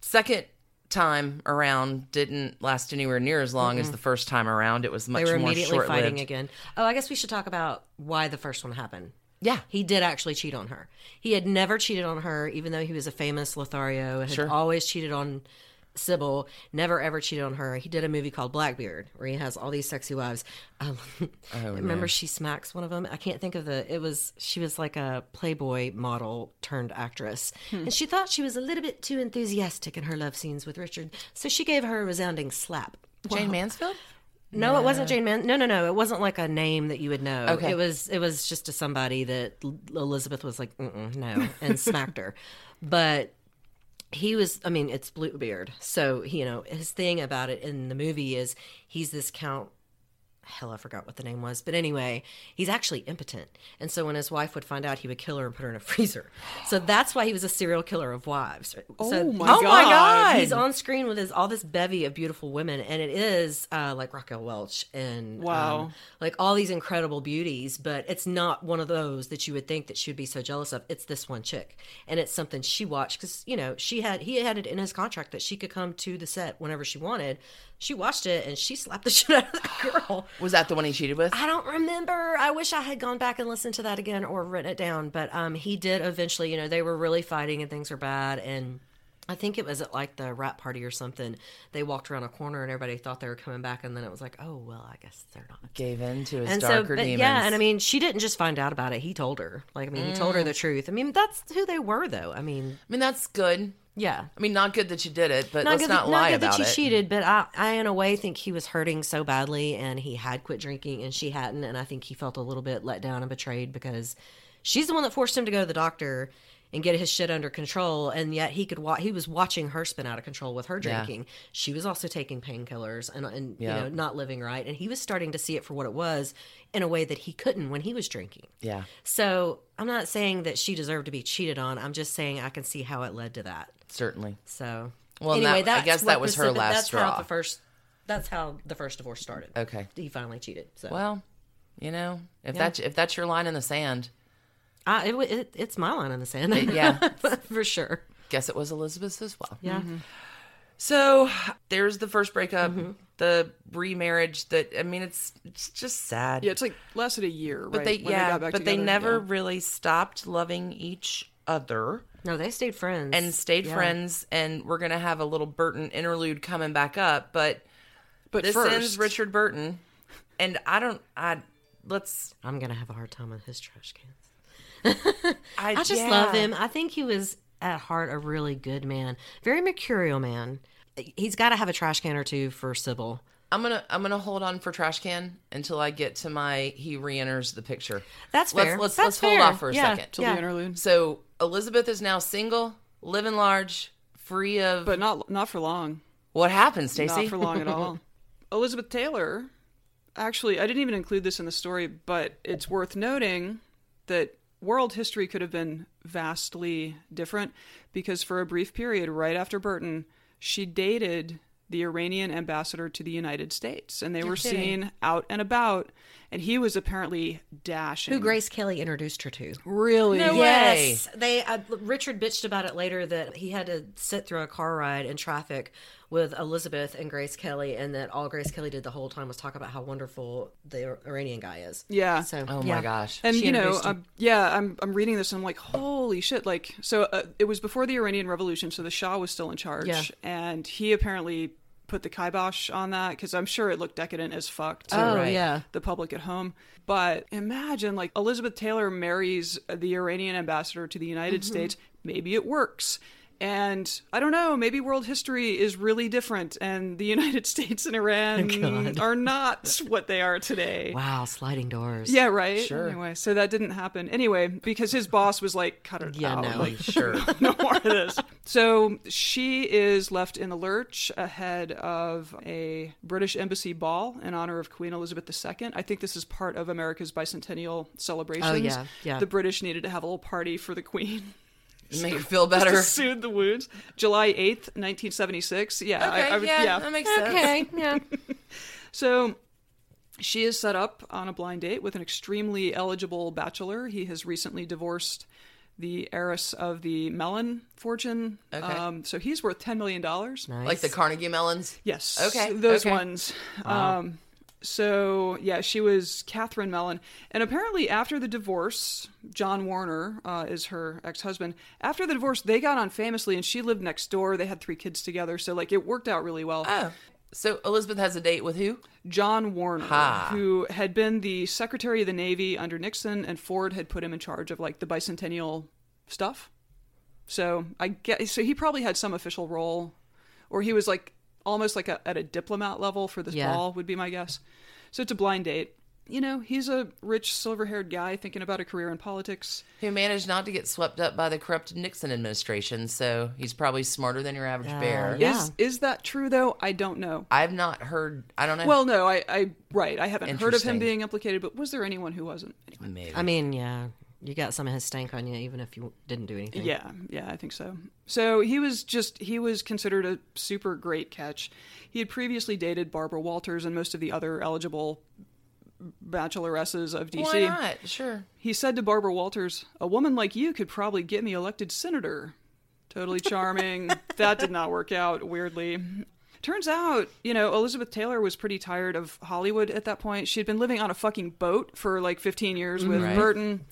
second time around, didn't last anywhere near as long as the first time around. It was much more short-lived. They were immediately fighting again. Oh, I guess we should talk about why the first one happened. Yeah. He did actually cheat on her. He had never cheated on her, even though he was a famous Lothario, had always cheated on Sybil, never ever cheated on her. He did a movie called Blackbeard, where he has all these sexy wives. Remember, she smacks one of them. I can't think of she was like a Playboy model turned actress. And she thought she was a little bit too enthusiastic in her love scenes with Richard. So she gave her a resounding slap. Jane Mansfield? No, it wasn't Jane Mansfield. No. It wasn't like a name that you would know. Okay. It was just to somebody that Elizabeth was like, no, and smacked her. But he was, I mean, it's Bluebeard. So, you know, his thing about it in the movie is he's this count. Hell, I forgot what the name was. But anyway, he's actually impotent. And so when his wife would find out, he would kill her and put her in a freezer. So that's why he was a serial killer of wives. Oh, my God. He's on screen with all this bevy of beautiful women. And it is like Raquel Welch and like all these incredible beauties. But it's not one of those that you would think that she would be so jealous of. It's this one chick. And it's something she watched because, you know, he had it in his contract that she could come to the set whenever she wanted. She watched it, and she slapped the shit out of that girl. Was that the one he cheated with? I don't remember. I wish I had gone back and listened to that again or written it down. But he did eventually, you know, they were really fighting and things were bad. And I think it was at like the rap party or something. They walked around a corner and everybody thought they were coming back, and then it was like, oh, well, I guess they're not. Gave in to his darker demons. Yeah, and I mean, she didn't just find out about it. He told her. Like, I mean, he told her the truth. I mean, that's who they were, though. I mean, that's good. Yeah. I mean, not good that she did it, but let's not lie about it. Not good that she cheated, but I, in a way, think he was hurting so badly, and he had quit drinking, and she hadn't, and I think he felt a little bit let down and betrayed because she's the one that forced him to go to the doctor and get his shit under control, and yet he could he was watching her spin out of control with her drinking. Yeah. She was also taking painkillers and you know, not living right, and he was starting to see it for what it was in a way that he couldn't when he was drinking. Yeah. So I'm not saying that she deserved to be cheated on. I'm just saying I can see how it led to that. Certainly. So well, anyway, I guess that was her last straw. That's how the first divorce started. Okay. He finally cheated. So well, you know, if that's your line in the sand. It's my line in the sand. Yeah. For sure. Guess it was Elizabeth's as well. Yeah. Mm-hmm. So there's the first breakup, mm-hmm. the remarriage that, I mean, it's just sad. Yeah, it's like lasted a year, right? But they never really stopped loving each other. No, they stayed friends. And stayed friends, and we're going to have a little Burton interlude coming back up, but this first ends Richard Burton, and I'm going to have a hard time with his trash cans. I just love him. I think he was at heart a really good man, very mercurial man. He's got to have a trash can or two for Sybil. I'm gonna hold on for trash can until I get to my he reenters the picture. That's fair. Let's hold off for a second till the interlude. So Elizabeth is now single, living large, free of, but not for long. What happened, Stacey? Not for long at all. Elizabeth Taylor. Actually, I didn't even include this in the story, but it's worth noting that world history could have been vastly different, because for a brief period right after Burton, she dated the Iranian ambassador to the United States, and they were seen out and about, and he was apparently dashing. Who Grace Kelly introduced her to. Really? No yes. Way. They Richard bitched about it later that he had to sit through a car ride in traffic with Elizabeth and Grace Kelly, and that all Grace Kelly did the whole time was talk about how wonderful the Iranian guy is. Yeah. So, my gosh. And you know, I'm reading this and I'm like, holy shit. Like, so it was before the Iranian Revolution, so the Shah was still in charge, and he apparently put the kibosh on that, because I'm sure it looked decadent as fuck to the public at home. But imagine, like, Elizabeth Taylor marries the Iranian ambassador to the United States. Maybe it works. And I don't know, maybe world history is really different, and the United States and Iran are not what they are today. Wow, sliding doors. Yeah, right? Sure. Anyway, so that didn't happen. Anyway, because his boss was like, cut it out. Yeah, no. Like, sure. No more of this. So she is left in the lurch ahead of a British embassy ball in honor of Queen Elizabeth II. I think this is part of America's bicentennial celebrations. Oh, yeah, yeah. The British needed to have a little party for the Queen. Make her feel better. Just to soothe the wounds. July 8th, 1976. Yeah. Okay, that makes sense. Okay, yeah. So she is set up on a blind date with an extremely eligible bachelor. He has recently divorced the heiress of the Mellon fortune. Okay. So he's worth $10 million. Nice. Like the Carnegie Mellons? Yes. Okay. Those ones. Wow. So, yeah, she was Catherine Mellon. And apparently after the divorce, John Warner is her ex-husband. After the divorce, they got on famously, and she lived next door. They had 3 kids together. So, like, it worked out really well. Oh. So Elizabeth has a date with who? John Warner, who had been the Secretary of the Navy under Nixon, and Ford had put him in charge of, like, the bicentennial stuff. So I guess, so he probably had some official role, or he was, like, almost like at a diplomat level for this ball would be my guess. So it's a blind date. You know, he's a rich, silver-haired guy thinking about a career in politics. Who managed not to get swept up by the corrupt Nixon administration, so he's probably smarter than your average bear. Yeah. Is that true, though? I don't know. I've not heard. I don't know. Well, no, I haven't heard of him being implicated, but was there anyone who wasn't? Anyway. Maybe. I mean, yeah. You got some of his stank on you, even if you didn't do anything. Yeah, I think so. So he was considered a super great catch. He had previously dated Barbara Walters and most of the other eligible bacheloresses of DC. Why not? Sure. He said to Barbara Walters, "A woman like you could probably get me elected senator." Totally charming. That did not work out, weirdly. Turns out, you know, Elizabeth Taylor was pretty tired of Hollywood at that point. She had been living on a fucking boat for like 15 years with Burton.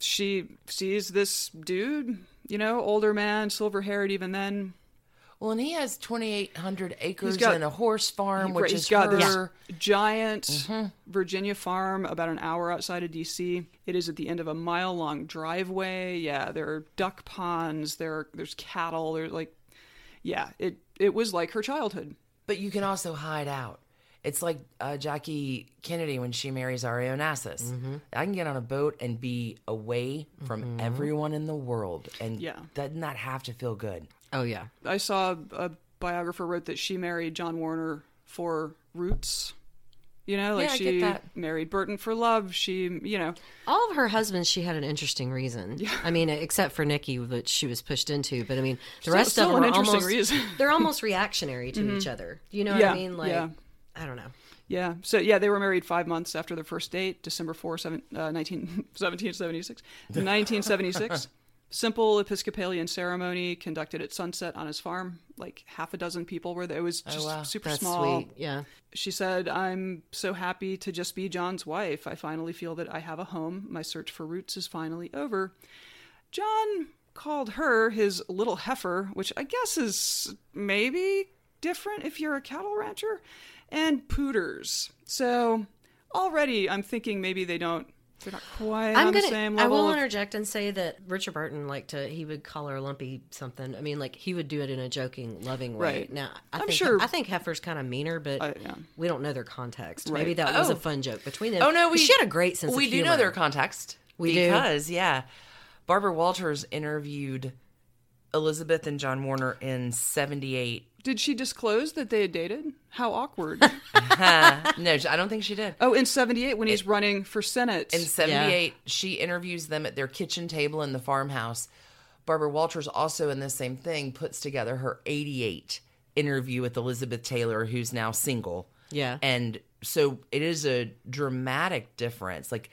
She sees this dude, you know, older man, silver-haired even then. Well, and he has 2,800 acres and a horse farm, which is her. He's got this giant Virginia farm about an hour outside of D.C. It is at the end of a mile-long driveway. Yeah, there are duck ponds. There's cattle. There's it was like her childhood. But you can also hide out. It's like Jackie Kennedy when she marries Ari Onassis. Mm-hmm. I can get on a boat and be away from everyone in the world. And does not have to feel good. Oh, yeah. I saw a biographer wrote that she married John Warner for roots. You know, like she married Burton for love. All of her husbands, she had an interesting reason. Yeah. I mean, except for Nicky, which she was pushed into. But I mean, the rest of them are they're almost reactionary to each other. You know what I mean? Like, I don't know. Yeah. So, they were married 5 months after their first date, December 4, 1776. 1976. Simple Episcopalian ceremony conducted at sunset on his farm. Like half a dozen people were there. It was just super small. Sweet. Yeah. She said, "I'm so happy to just be John's wife. I finally feel that I have a home. My search for roots is finally over." John called her his little heifer, which I guess is maybe different if you're a cattle rancher, and pooters. So already I'm thinking maybe they're not quite on the same level. I will interject and say that Richard Burton he would call her lumpy something. I mean, he would do it in a joking, loving way. Right. Now, I think heifer's kind of meaner, but we don't know their context. Right. Maybe that was a fun joke between them. Oh, no, she had a great sense of humor. We do know their context. Because Barbara Walters interviewed Elizabeth and John Warner in 1978. Did she disclose that they had dated? How awkward. No, I don't think she did. Oh, in 1978 when he's running for Senate. In 1978, she interviews them at their kitchen table in the farmhouse. Barbara Walters also, in this same thing, puts together her 1988 interview with Elizabeth Taylor, who's now single. Yeah. And so it is a dramatic difference. Like,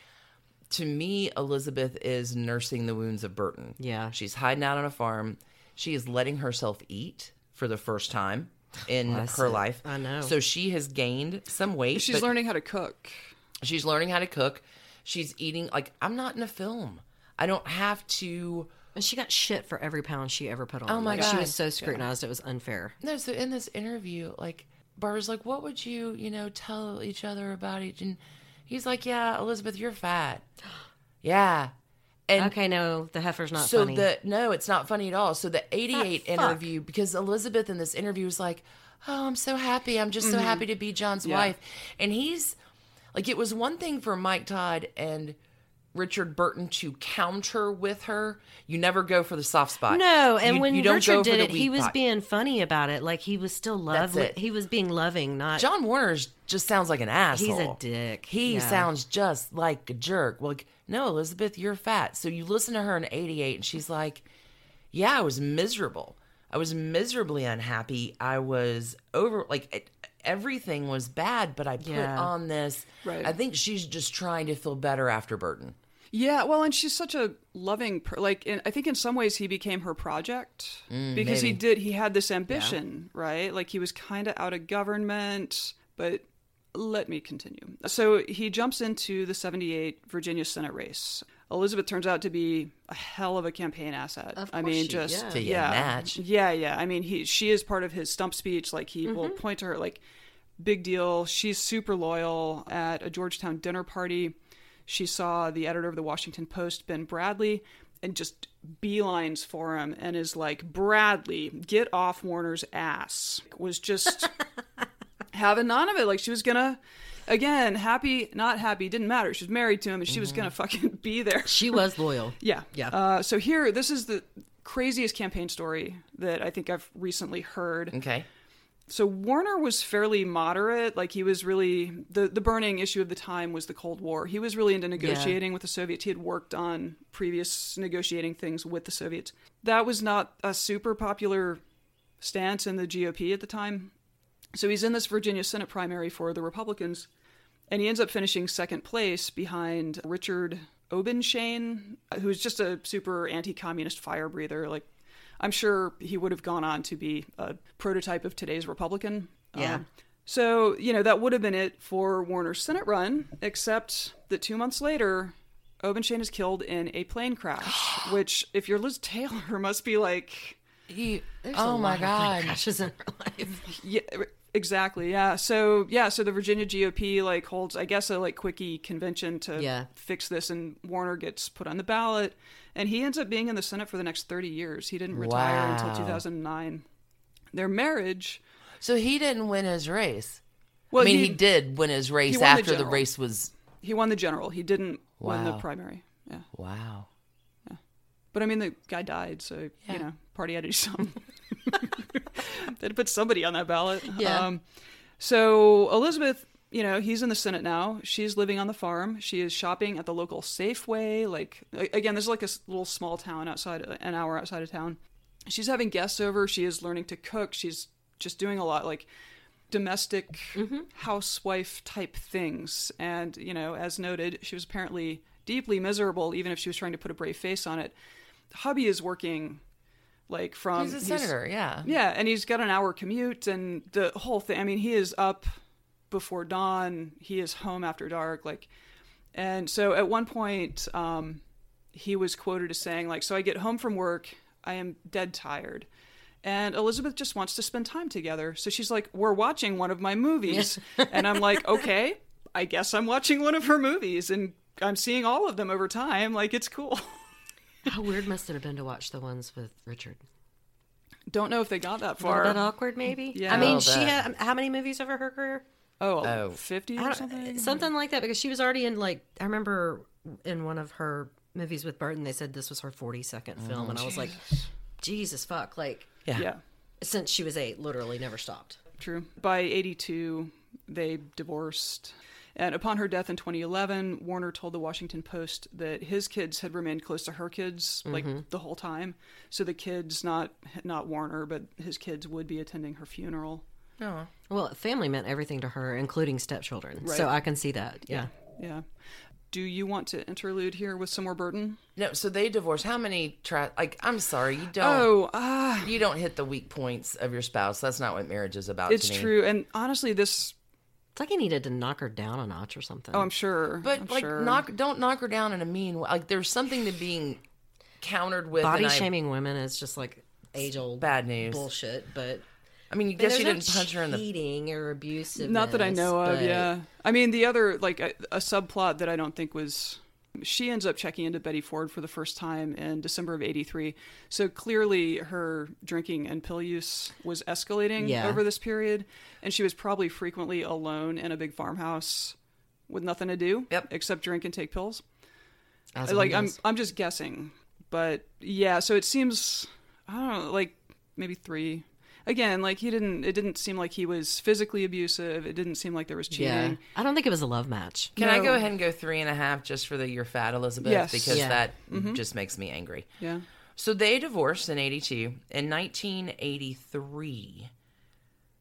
to me, Elizabeth is nursing the wounds of Burton. Yeah. She's hiding out on a farm. She is letting herself eat for the first time in her life. I know. So she has gained some weight. She's learning how to cook. She's eating, I'm not in a film. I don't have to. And she got shit for every pound she ever put on. Oh, my God. She was so scrutinized. Yeah. It was unfair. No, so in this interview, Barbara's like, what would you, tell each other about each? And he's like, yeah, Elizabeth, you're fat. Yeah. And okay, no, the heifer's not funny. No, it's not funny at all. So the 1988 interview, because Elizabeth in this interview was like, oh, I'm so happy. I'm just so happy to be John's wife. And he's, it was one thing for Mike Todd and Richard Burton to counter with her. You never go for the soft spot. No, and when Richard did it, he was being funny about it. Like, he was still lovely. He was being loving, not... John Warner just sounds like an asshole. He's a dick. He sounds just like a jerk. Like, no, Elizabeth, you're fat. So you listen to her in 1988, and she's like, yeah, I was miserable. I was miserably unhappy. I was over... everything was bad, but I put on this... Right. I think she's just trying to feel better after Burton. Yeah, well, and she's such a loving, I think in some ways he became her project because maybe. He had this ambition, right? Like, he was kind of out of government, but let me continue. So he jumps into the 1978 Virginia Senate race. Elizabeth turns out to be a hell of a campaign asset. Of course match. Yeah. I mean, she is part of his stump speech. Like, he will point to her, big deal. She's super loyal. At a Georgetown dinner party, she saw the editor of the Washington Post, Ben Bradlee, and just beelines for him and is like, Bradlee, get off Warner's ass. Was just having none of it. Like, she was going to, again, happy, not happy, didn't matter. She was married to him and she was going to fucking be there. She was loyal. Yeah. So here, this is the craziest campaign story that I think I've recently heard. Okay. So Warner was fairly moderate. Like, he was really... The burning issue of the time was the Cold War. He was really into negotiating with the Soviets. He had worked on previous negotiating things with the Soviets. That was not a super popular stance in the GOP at the time. So he's in this Virginia Senate primary for the Republicans, and he ends up finishing second place behind Richard Obenshain, who's just a super anti-communist fire breather. Like, I'm sure he would have gone on to be a prototype of today's Republican. Yeah. So, that would have been it for Warner's Senate run, except that 2 months later, Obenshain is killed in a plane crash, which, if you're Liz Taylor, must be like... Oh my God. Crashes in her life. Yeah, exactly. Yeah. So the Virginia GOP like holds, I guess, a like quickie convention to fix this, and Warner gets put on the ballot, and he ends up being in the Senate for the next 30 years. He didn't retire until 2009. Their marriage. So he didn't win his race. Well, I mean, he did win his race after the race was. He won the general. He didn't win the primary. Yeah. Wow. Yeah. But I mean, the guy died, so you know, party had to do something. They had to put somebody on that ballot. Yeah. So Elizabeth, you know, he's in the Senate now. She's living on the farm. She is shopping at the local Safeway. Like again, this is like a little small town an hour outside of town. She's having guests over. She is learning to cook. She's just doing a lot like domestic housewife type things. And, you know, as noted, she was apparently deeply miserable, even if she was trying to put a brave face on it. The hubby is working like from... He's a senator, yeah. Yeah, and he's got an hour commute and the whole thing. I mean, he is up before dawn. He is home after dark. Like, and so at one point, he was quoted as saying, like, so I get home from work, I am dead tired. And Elizabeth just wants to spend time together. So she's like, we're watching one of my movies. And I'm like, okay, I guess I'm watching one of her movies. And I'm seeing all of them over time. Like, it's cool. How weird must it have been to watch the ones with Richard? Don't know if they got that far. A little bit awkward, maybe? Yeah. I mean, she had how many movies over her career? 50 or something? Something like that. Because she was already in, like, I remember in one of her movies with Burton, they said this was her 42nd film. And I was like, Jesus fuck, like... Yeah. Since she was 8, literally never stopped. True. By 82, they divorced. And upon her death in 2011, Warner told the Washington Post that his kids had remained close to her kids like the whole time. So the kids, not Warner, but his kids would be attending her funeral. Oh. Well, family meant everything to her, including stepchildren. Right. So I can see that. Yeah. Do you want to interlude here with some more Burton? No, so they divorced. How many I'm sorry, you don't. You don't hit the weak points of your spouse. That's not what marriage is about. It's true, and honestly, it's like he needed to knock her down a notch or something. Oh, I'm sure. But don't knock her down in a mean way. Like there's something to being countered with body shaming women is just like age old bad news bullshit. But I mean, you guess you didn't punch her in the cheating or abusive. Not that I know of. Yeah. I mean, the other, like, a subplot that I don't think was... She ends up checking into Betty Ford for the first time in December of 83. So clearly her drinking and pill use was escalating over this period. And she was probably frequently alone in a big farmhouse with nothing to do except drink and take pills. Like, I'm just guessing. But, yeah, so it seems, I don't know, like, maybe 3... Again, like it didn't seem like he was physically abusive. It didn't seem like there was cheating. Yeah. I don't think it was a love match. Can I go ahead and go 3.5 just for you're fat, Elizabeth? Yes. Because that just makes me angry. Yeah. So they divorced in 82. In 1983,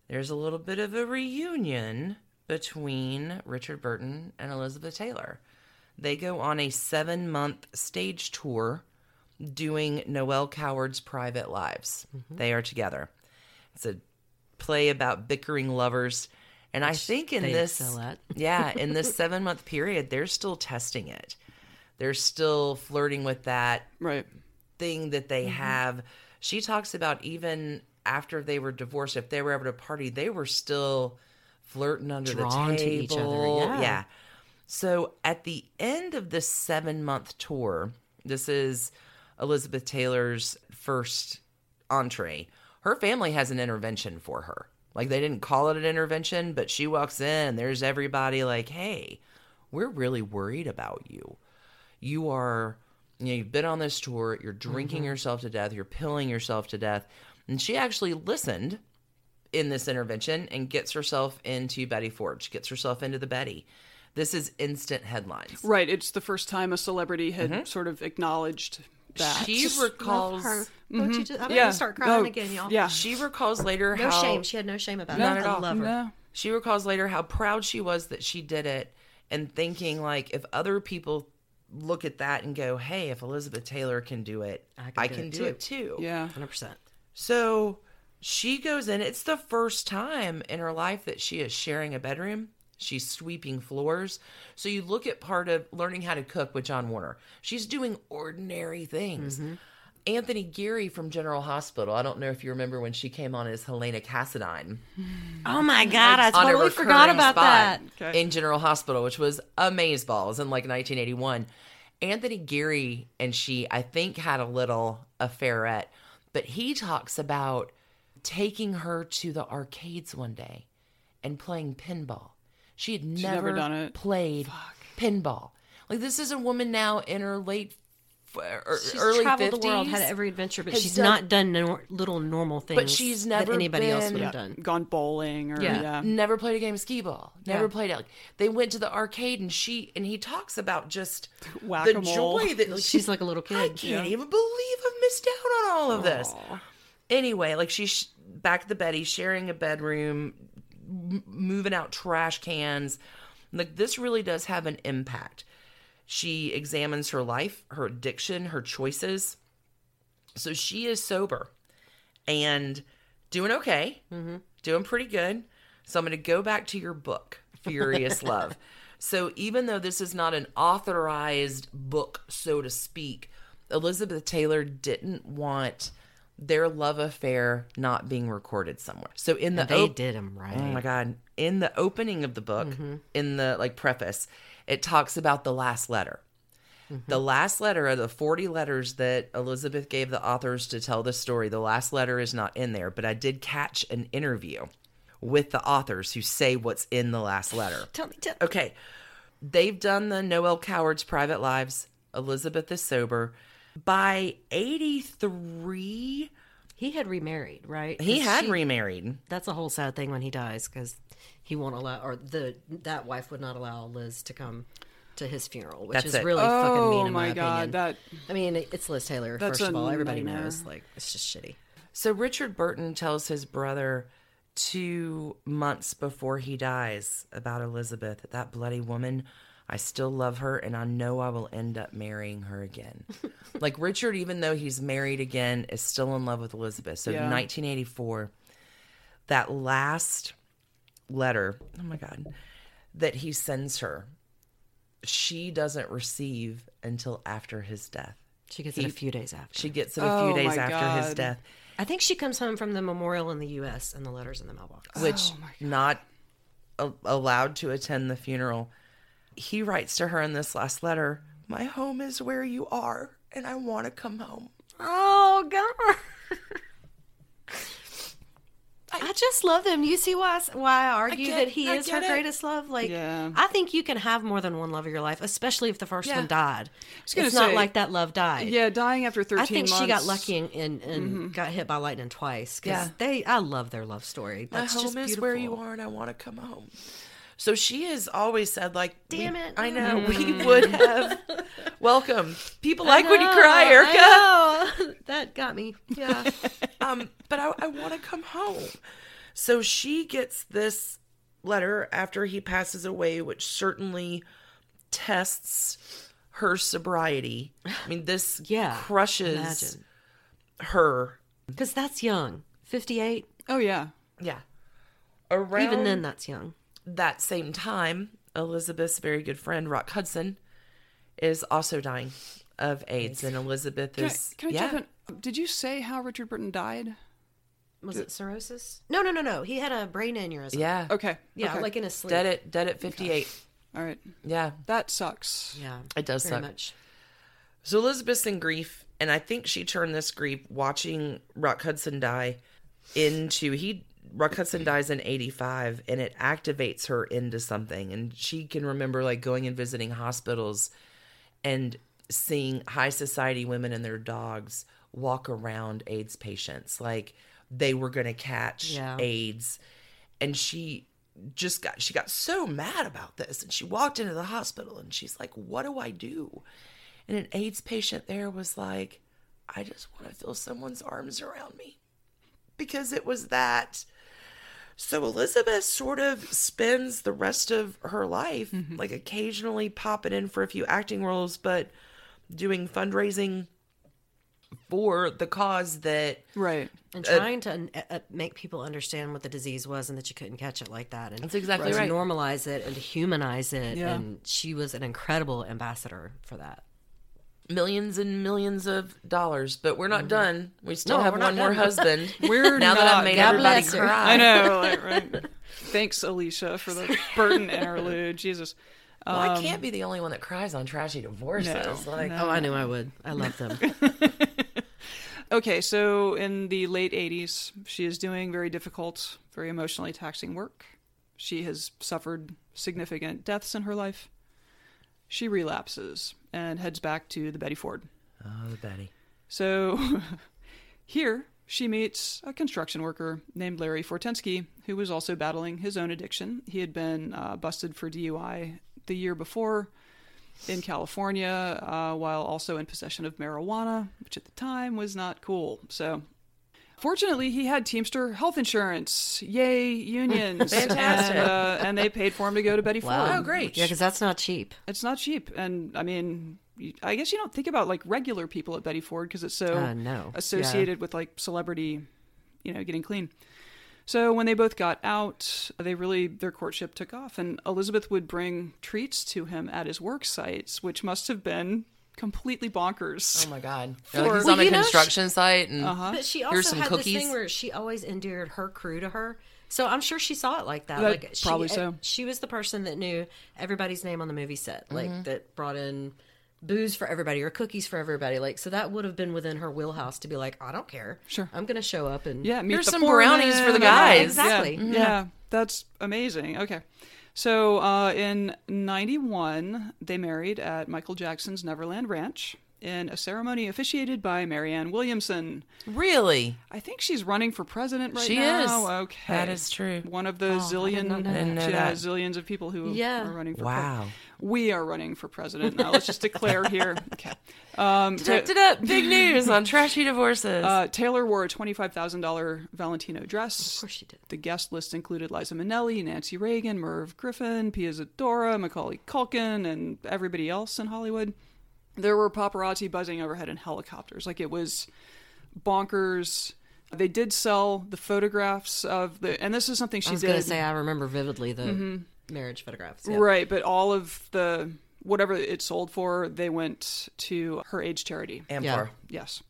there's a little bit of a reunion between Richard Burton and Elizabeth Taylor. They go on a 7-month stage tour doing Noel Coward's Private Lives. Mm-hmm. They are together. It's a play about bickering lovers. And I think in this 7-month period, they're still testing it. They're still flirting with that thing that they have. She talks about even after they were divorced, if they were ever at a party, they were still flirting under drawn the table. To each other. Yeah. So at the end of this 7-month tour, this is Elizabeth Taylor's first entree. Her family has an intervention for her. Like, they didn't call it an intervention, but she walks in. There's everybody like, hey, we're really worried about you. You've been on this tour. You're drinking yourself to death. You're pilling yourself to death. And she actually listened in this intervention and gets herself into Betty Ford. She gets herself into the Betty. This is instant headlines. Right. It's the first time a celebrity had sort of acknowledged that. She just recalls her. Don't you just, I'm going to start crying again, y'all. Yeah. She recalls later how shame. She had no shame about it. Not at all. Love her. No. She recalls later how proud she was that she did it, and thinking like, if other people look at that and go, hey, if Elizabeth Taylor can do it, I can do it too. Yeah. 100%. So she goes in. It's the first time in her life that she is sharing a bedroom. She's sweeping floors. So you look at part of learning how to cook with John Warner. She's doing ordinary things. Anthony Geary from General Hospital. I don't know if you remember when she came on as Helena Cassadine. Oh, my God. I totally forgot about that. Okay. In General Hospital, which was amazeballs in like 1981. Anthony Geary and she, I think, had a little affairette. But he talks about taking her to the arcades one day and playing pinball. She had never done it. Played Fuck. Pinball. Like, this is a woman now in her late she's early traveled 50s, the world, had every adventure, but she's not done little normal things. But she's never that anybody else would have done. Gone bowling or never played a game of skee ball. Never played it. Like, they went to the arcade and he talks about just whack-a-mole. The joy that she's like a little kid. I can't even believe I've missed out on all of this. Aww. Anyway, like she's back at the Betty, sharing a bedroom, moving out trash cans. Like this really does have an impact. She examines her life, her addiction, her choices. So she is sober and doing okay, doing pretty good. So I'm going to go back to your book, Furious Love. So even though this is not an authorized book, so to speak, Elizabeth Taylor didn't want their love affair not being recorded somewhere. So in the they did them right. Oh my God! In the opening of the book, in the like preface. It talks about the last letter. The last letter of the 40 letters that Elizabeth gave the authors to tell the story. The last letter is not in there, but I did catch an interview with the authors who say what's in the last letter. Tell me. Okay. They've done the Noel Coward's Private Lives. Elizabeth is sober. By 83... He had remarried, right? He had remarried. That's a whole sad thing when he dies because... He won't allow, or that wife would not allow Liz to come to his funeral, which is really fucking mean in my opinion. Oh my God, I mean, it's Liz Taylor, first of all. Everybody knows, like, it's just shitty. So Richard Burton tells his brother 2 months before he dies about Elizabeth, that bloody woman, I still love her, and I know I will end up marrying her again. Like, Richard, even though he's married again, is still in love with Elizabeth. So 1984, that last... letter, oh my God, that he sends her, she doesn't receive until after his death. She gets it a few days after. She gets it a few days after his death. I think she comes home from the memorial in the U.S. and the letter's in the mailbox. Which, not allowed to attend the funeral. He writes to her in this last letter, my home is where you are, and I want to come home. Oh, God. I just love them. You see why I argue that he is her greatest love? Like, I think you can have more than one love of your life, especially if the first one died. It's not like that love died. Yeah, dying after 13 months. I think she got lucky and got hit by lightning twice. Because I love their love story. That's My home just beautiful. Is where you are and I want to come home. So she has always said, like, damn it. I know. We would have welcomed people like when you cry, Erica. I know. That got me. Yeah. But I want to come home. So she gets this letter after he passes away, which certainly tests her sobriety. I mean, this crushes her. Because that's young. 58? Oh, yeah. Yeah. Even then, that's young. That same time, Elizabeth's very good friend, Rock Hudson, is also dying of AIDS. And Elizabeth is... Can I jump in? Did you say how Richard Burton died? Was it cirrhosis? No. He had a brain aneurysm. Yeah. Okay. Yeah, okay. Like in his sleep. Dead at 58. Okay. All right. Yeah. That sucks. Yeah. It does suck. Very much. So Elizabeth's in grief, and I think she turned this grief watching Rock Hudson die into... Rock Hudson dies in 85, and it activates her into something. And she can remember, like, going and visiting hospitals and seeing high society women and their dogs walk around AIDS patients. Like, they were going to catch AIDS. And she got so mad about this. And she walked into the hospital, and she's like, what do I do? And an AIDS patient there was like, I just want to feel someone's arms around me. Because it was that... So Elizabeth sort of spends the rest of her life, like occasionally popping in for a few acting roles, but doing fundraising for the cause that... Right. And trying to make people understand what the disease was and that you couldn't catch it like that. And that's exactly right. To normalize it and to humanize it. Yeah. And she was an incredible ambassador for that. millions and millions of dollars, but we're not done. We still have one more husband. We're now that I've made everybody cry. I know, right? Thanks, Alicia, for the Burton interlude. Jesus. Well, I can't be the only one that cries on Trashy Divorces. No, Oh, I knew I would. I love them. Okay, so in the late 80s, she is doing very difficult, very emotionally taxing work. She has suffered significant deaths in her life. She relapses and heads back to the Betty Ford. Oh, the Betty. So here she meets a construction worker named Larry Fortensky, who was also battling his own addiction. He had been busted for DUI the year before in California, while also in possession of marijuana, which at the time was not cool. So fortunately, he had Teamster health insurance. Yay, unions. Fantastic. And they paid for him to go to Betty Ford. Oh, great. Yeah, because that's not cheap. It's not cheap. And I mean, I guess you don't think about like regular people at Betty Ford because it's so associated with like celebrity, you know, getting clean. So when they both got out, their courtship took off, and Elizabeth would bring treats to him at his work sites, which must have been completely bonkers. Oh my God. He's on a construction site, and but she also had this thing where she always endeared her crew to her. So I'm sure she saw it like that. Like probably so. She was the person that knew everybody's name on the movie set, like that brought in booze for everybody or cookies for everybody. Like, so that would have been within her wheelhouse to be like, I don't care. Sure. I'm going to show up and here's some brownies for the guys. Yeah, exactly. Yeah. Mm-hmm. Yeah. That's amazing. Okay. So in 91, they married at Michael Jackson's Neverland Ranch in a ceremony officiated by Marianne Williamson. Really? I think she's running for president right now. She is. Okay. That is true. One of the zillions of people who are running for president. Wow. We are running for president now. Let's just declare here. Okay. Big news on Trashy Divorces. Taylor wore a $25,000 Valentino dress. Of course she did. The guest list included Liza Minnelli, Nancy Reagan, Merv Griffin, Pia Zadora, Macaulay Culkin, and everybody else in Hollywood. There were paparazzi buzzing overhead in helicopters. Like, it was bonkers. They did sell the photographs of the... And this is something she did. I was going to say, I remember vividly the... Mm-hmm. Marriage photographs. Yeah. Right, but all of the, whatever it sold for, they went to her age charity. Amber. Yeah. Yes.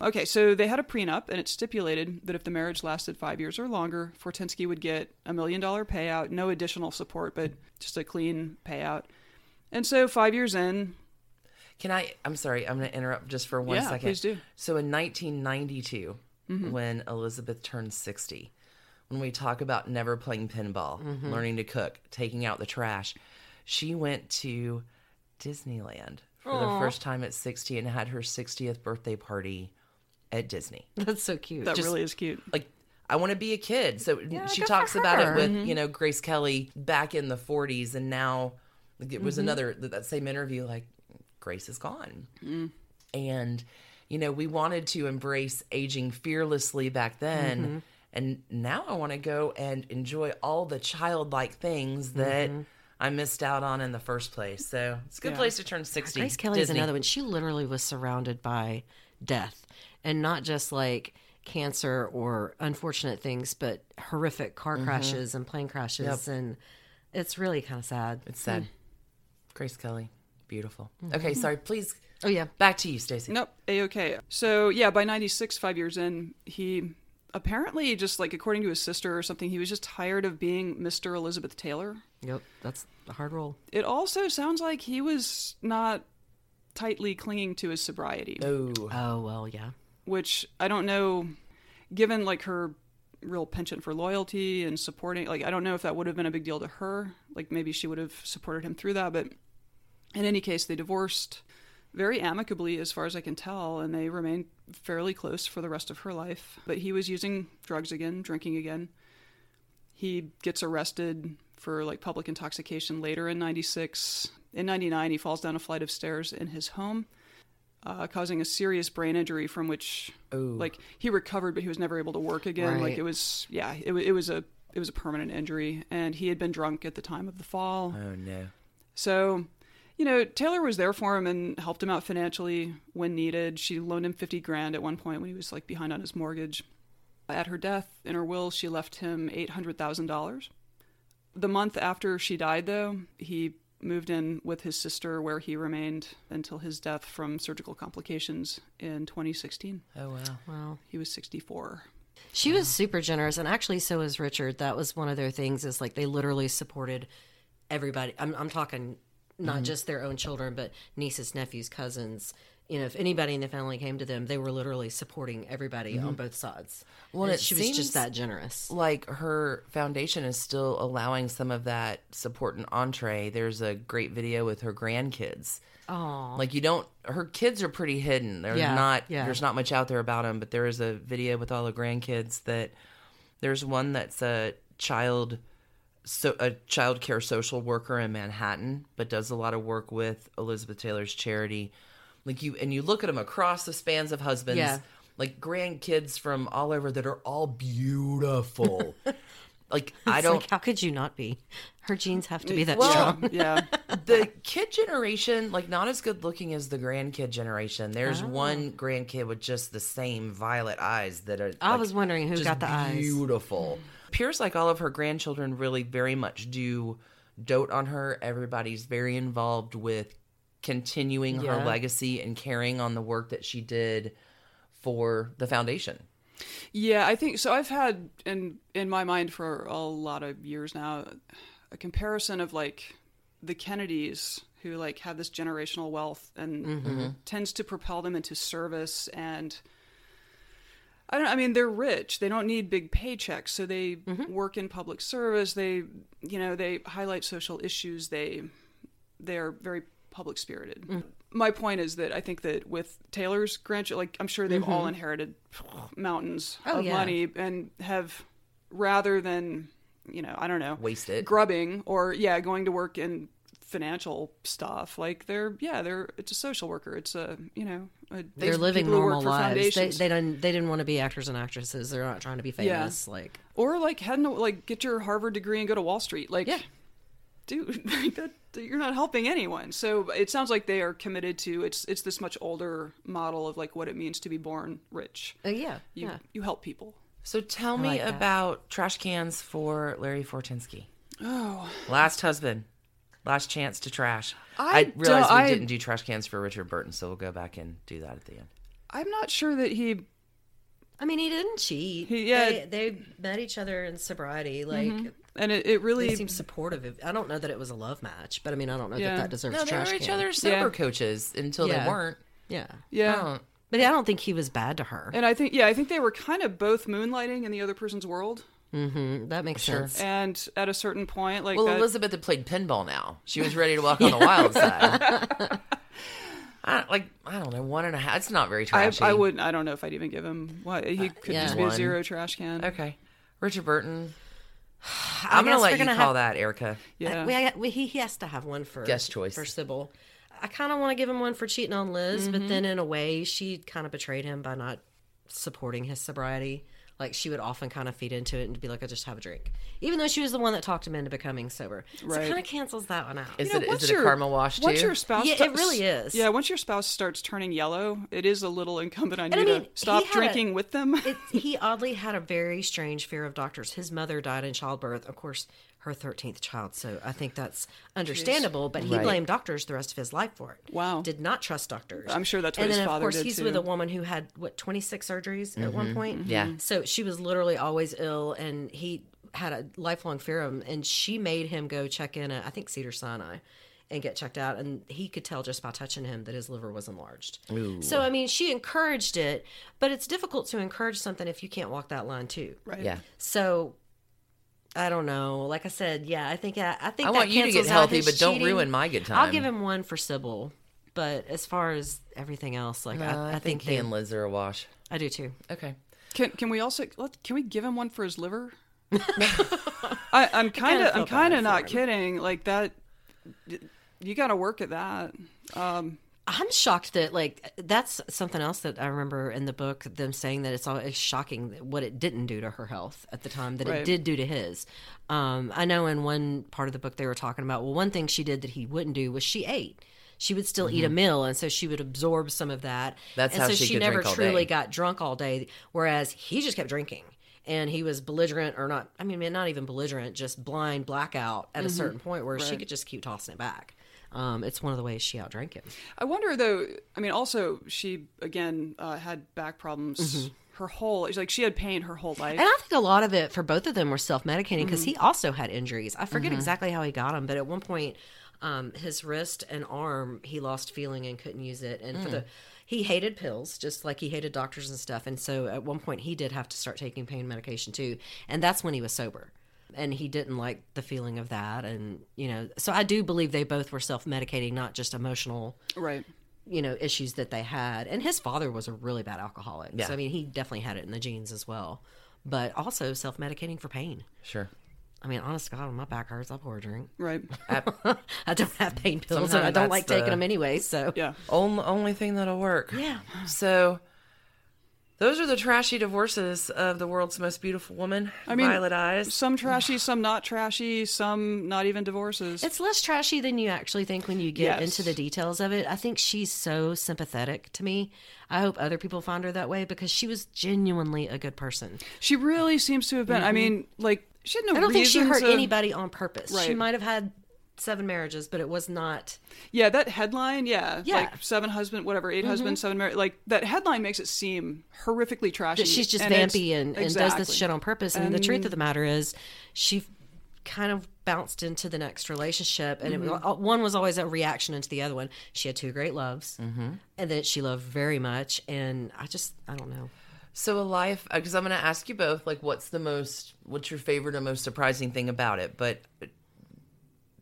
Okay, so they had a prenup, and it stipulated that if the marriage lasted 5 years or longer, Fortensky would get a $1 million payout, no additional support, but just a clean payout. And so 5 years in... I'm sorry, I'm going to interrupt just for one second. Yeah, please do. So in 1992, when Elizabeth turned 60... When we talk about never playing pinball, learning to cook, taking out the trash, she went to Disneyland for the first time at 60 and had her 60th birthday party at Disney. That's so cute. That really is cute. Like, I want to be a kid. So she talks about it with, you know, Grace Kelly back in the 40s. And now it was that same interview, like, Grace is gone. Mm. And, you know, we wanted to embrace aging fearlessly back then. Mm-hmm. And now I want to go and enjoy all the childlike things that I missed out on in the first place. So it's a good place to turn 60. Grace Kelly is another one. She literally was surrounded by death, and not just like cancer or unfortunate things, but horrific car crashes and plane crashes. Yep. And it's really kind of sad. It's sad. Grace Kelly. Beautiful. Okay, sorry, please. Oh, yeah. Back to you, Stacey. Nope. A-okay. So, yeah, by 96, 5 years in, he... Apparently, just like according to his sister or something, he was just tired of being Mr. Elizabeth Taylor. Yep, that's a hard role. It also sounds like he was not tightly clinging to his sobriety. Oh, well, yeah. Which I don't know, given like her real penchant for loyalty and supporting, like I don't know if that would have been a big deal to her. Like maybe she would have supported him through that. But in any case, they divorced very amicably as far as I can tell, and they remained fairly close for the rest of her life. But he was using drugs again, drinking again. He gets arrested for like public intoxication later in 96. In 99, he falls down a flight of stairs in his home, causing a serious brain injury from which like he recovered, but he was never able to work again. Right. Like it was, it was a permanent injury, and he had been drunk at the time of the fall. Oh no. So, you know, Taylor was there for him and helped him out financially when needed. She loaned him $50,000 at one point when he was like behind on his mortgage. At her death, in her will, she left him $800,000. The month after she died, though, he moved in with his sister, where he remained until his death from surgical complications in 2016. Oh, wow. Wow. He was 64. She was super generous, and actually so was Richard. That was one of their things, is like they literally supported everybody. I'm talking not just their own children, but nieces, nephews, cousins. You know, if anybody in the family came to them, they were literally supporting everybody on both sides. Well, and she was just that generous. Like, her foundation is still allowing some of that support and entree. There's a great video with her grandkids. Oh, like, you don't. Her kids are pretty hidden. They're not. Yeah. There's not much out there about them. But there is a video with all the grandkids. That there's one that's a child care social worker in Manhattan, but does a lot of work with Elizabeth Taylor's charity. Like, you look at them across the spans of husbands, like grandkids from all over that are all beautiful. Like, how could you not be? Her genes have to be that strong. Yeah. The kid generation, like, not as good looking as the grandkid generation. There's one grandkid with just the same violet eyes that are. I was wondering who got the eyes. Beautiful. Appears like all of her grandchildren really very much do dote on her. Everybody's very involved with continuing her legacy and carrying on the work that she did for the foundation. Yeah, I think so. I've had in my mind for a lot of years now a comparison of like the Kennedys, who like had this generational wealth and tends to propel them into service, and they're rich. They don't need big paychecks, so they work in public service. They, you know, they highlight social issues. They are very public spirited. My point is that I think that with Taylor's grandchildren, like, I'm sure they've all inherited mountains of money and have, rather than, you know, I don't know, waste it, grubbing or going to work in financial stuff. Like, they're it's a social worker. It's a, you know, they're living normal lives. They didn't want to be actors and actresses. They're not trying to be famous. Like, or like heading to, like, get your Harvard degree and go to Wall Street. Like, dude, like that. You're not helping anyone. So it sounds like they are committed to it's this much older model of like what it means to be born rich. You help people. So tell me about trash cans for Larry Fortinsky. Oh, last husband, last chance to trash. I realized we didn't do trash cans for Richard Burton, so we'll go back and do that at the end. I'm not sure that he. I mean, he didn't cheat. They met each other in sobriety, like. Mm-hmm. And it really seems supportive. I don't know that it was a love match, but I mean, I don't know that deserves trash. No, they were each other's sober coaches until they weren't. Yeah. Yeah. But I don't think he was bad to her. And I think they were kind of both moonlighting in the other person's world. Mm-hmm. That makes sense. And at a certain point, like. Well, Elizabeth had played pinball now. She was ready to walk on the wild side. I don't know, 1.5. It's not very trashy. I wouldn't. I don't know if I'd even give him. He could just be a zero trash can. Okay. Richard Burton. I'm going to let you call that, Erica. Yeah. He has to have one for guest choice for Sybil. I kind of want to give him one for cheating on Liz, but then in a way she kind of betrayed him by not supporting his sobriety. Like, she would often kind of feed into it and be like, I just have a drink. Even though she was the one that talked him into becoming sober. Right. So it kind of cancels that one out. Is it a karma wash, too? Once your spouse it really is. Yeah, once your spouse starts turning yellow, it is a little incumbent on you to stop drinking with them. He oddly had a very strange fear of doctors. His mother died in childbirth, of course, her 13th child. So I think that's understandable, but he blamed doctors the rest of his life for it. Wow. Did not trust doctors. I'm sure that's what his father did, too. And then, of course, he's with a woman who had, 26 surgeries at one point? Mm-hmm. Yeah. So she was literally always ill, and he had a lifelong fear of him, and she made him go check in at, I think, Cedars-Sinai and get checked out, and he could tell just by touching him that his liver was enlarged. Ooh. So, I mean, she encouraged it, but it's difficult to encourage something if you can't walk that line, too. Right. Yeah. So... I don't know. Like I said, I think I want you to get healthy, but don't ruin my good time. I'll give him one for Sybil, but as far as everything else, like I think he and Liz are a wash. I do too. Okay. Can we also can we give him one for his liver? I'm kind of not kidding. Like that, you got to work at that. I'm shocked that, like, that's something else that I remember in the book, them saying that it's shocking what it didn't do to her health at the time that it did do to his. I know in one part of the book they were talking about, one thing she did that he wouldn't do was she ate. She would still eat a meal, and so she would absorb some of that. That's how she never truly got drunk all day, whereas he just kept drinking. and he was belligerent or not. I mean, not even belligerent, just blind blackout at a certain point where she could just keep tossing it back. It's one of the ways she outdrank him. I wonder though, I mean, also she again had back problems her whole, like she had pain her whole life. And I think a lot of it for both of them were self-medicating because he also had injuries. I forget exactly how he got them, but at one point his wrist and arm, he lost feeling and couldn't use it. And for the, he hated pills, just like he hated doctors and stuff. And so at one point he did have to start taking pain medication too. And that's when he was sober. And he didn't like the feeling of that. And, you know, so I do believe they both were self-medicating, not just emotional, you know, issues that they had. And his father was a really bad alcoholic. Yeah. So, I mean, he definitely had it in the genes as well. But also self-medicating for pain. Sure. I mean, honest to God, when my back hurts, I'll pour a drink. Right. I don't have pain pills, and I don't like taking them anyway, so. Yeah. Only thing that'll work. Yeah. So, those are the trashy divorces of the world's most beautiful woman, I mean, Violet Eyes. Some trashy, some not trashy, some not even divorces. It's less trashy than you actually think when you get into the details of it. I think she's so sympathetic to me. I hope other people find her that way because she was genuinely a good person. She really seems to have been. I mean, like, she had no reason I don't think she hurt anybody on purpose. Right. She might have had 7 marriages, but it was not... Yeah, that headline, like, 7 husbands, whatever, 8 husbands, 7 marriages. Like, that headline makes it seem horrifically trashy. That she's just vampy and does this shit on purpose. And the truth of the matter is, she kind of bounced into the next relationship. And it was, one was always a reaction into the other one. She had 2 great loves. And that she loved very much. And I don't know. So a life, because I'm going to ask you both, like, what's your favorite and most surprising thing about it? But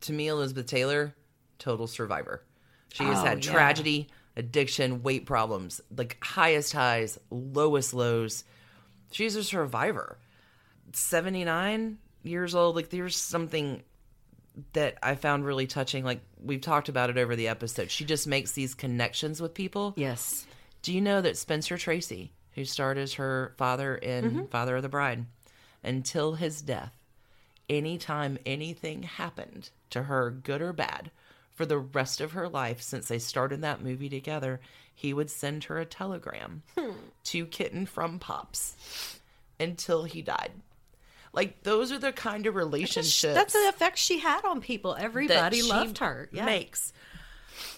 to me, Elizabeth Taylor, total survivor. She has had tragedy, addiction, weight problems, like highest highs, lowest lows. She's a survivor. 79 years old, like there's something that I found really touching. Like we've talked about it over the episode. She just makes these connections with people. Yes. Do you know that Spencer Tracy, who starred as her father in Father of the Bride, until his death, anytime anything happened to her, good or bad, for the rest of her life since they started that movie together, he would send her a telegram to Kitten from Pops until he died. Like, those are the kind of relationships. That's the effect she had on people. Everybody loved her. Yeah. Makes.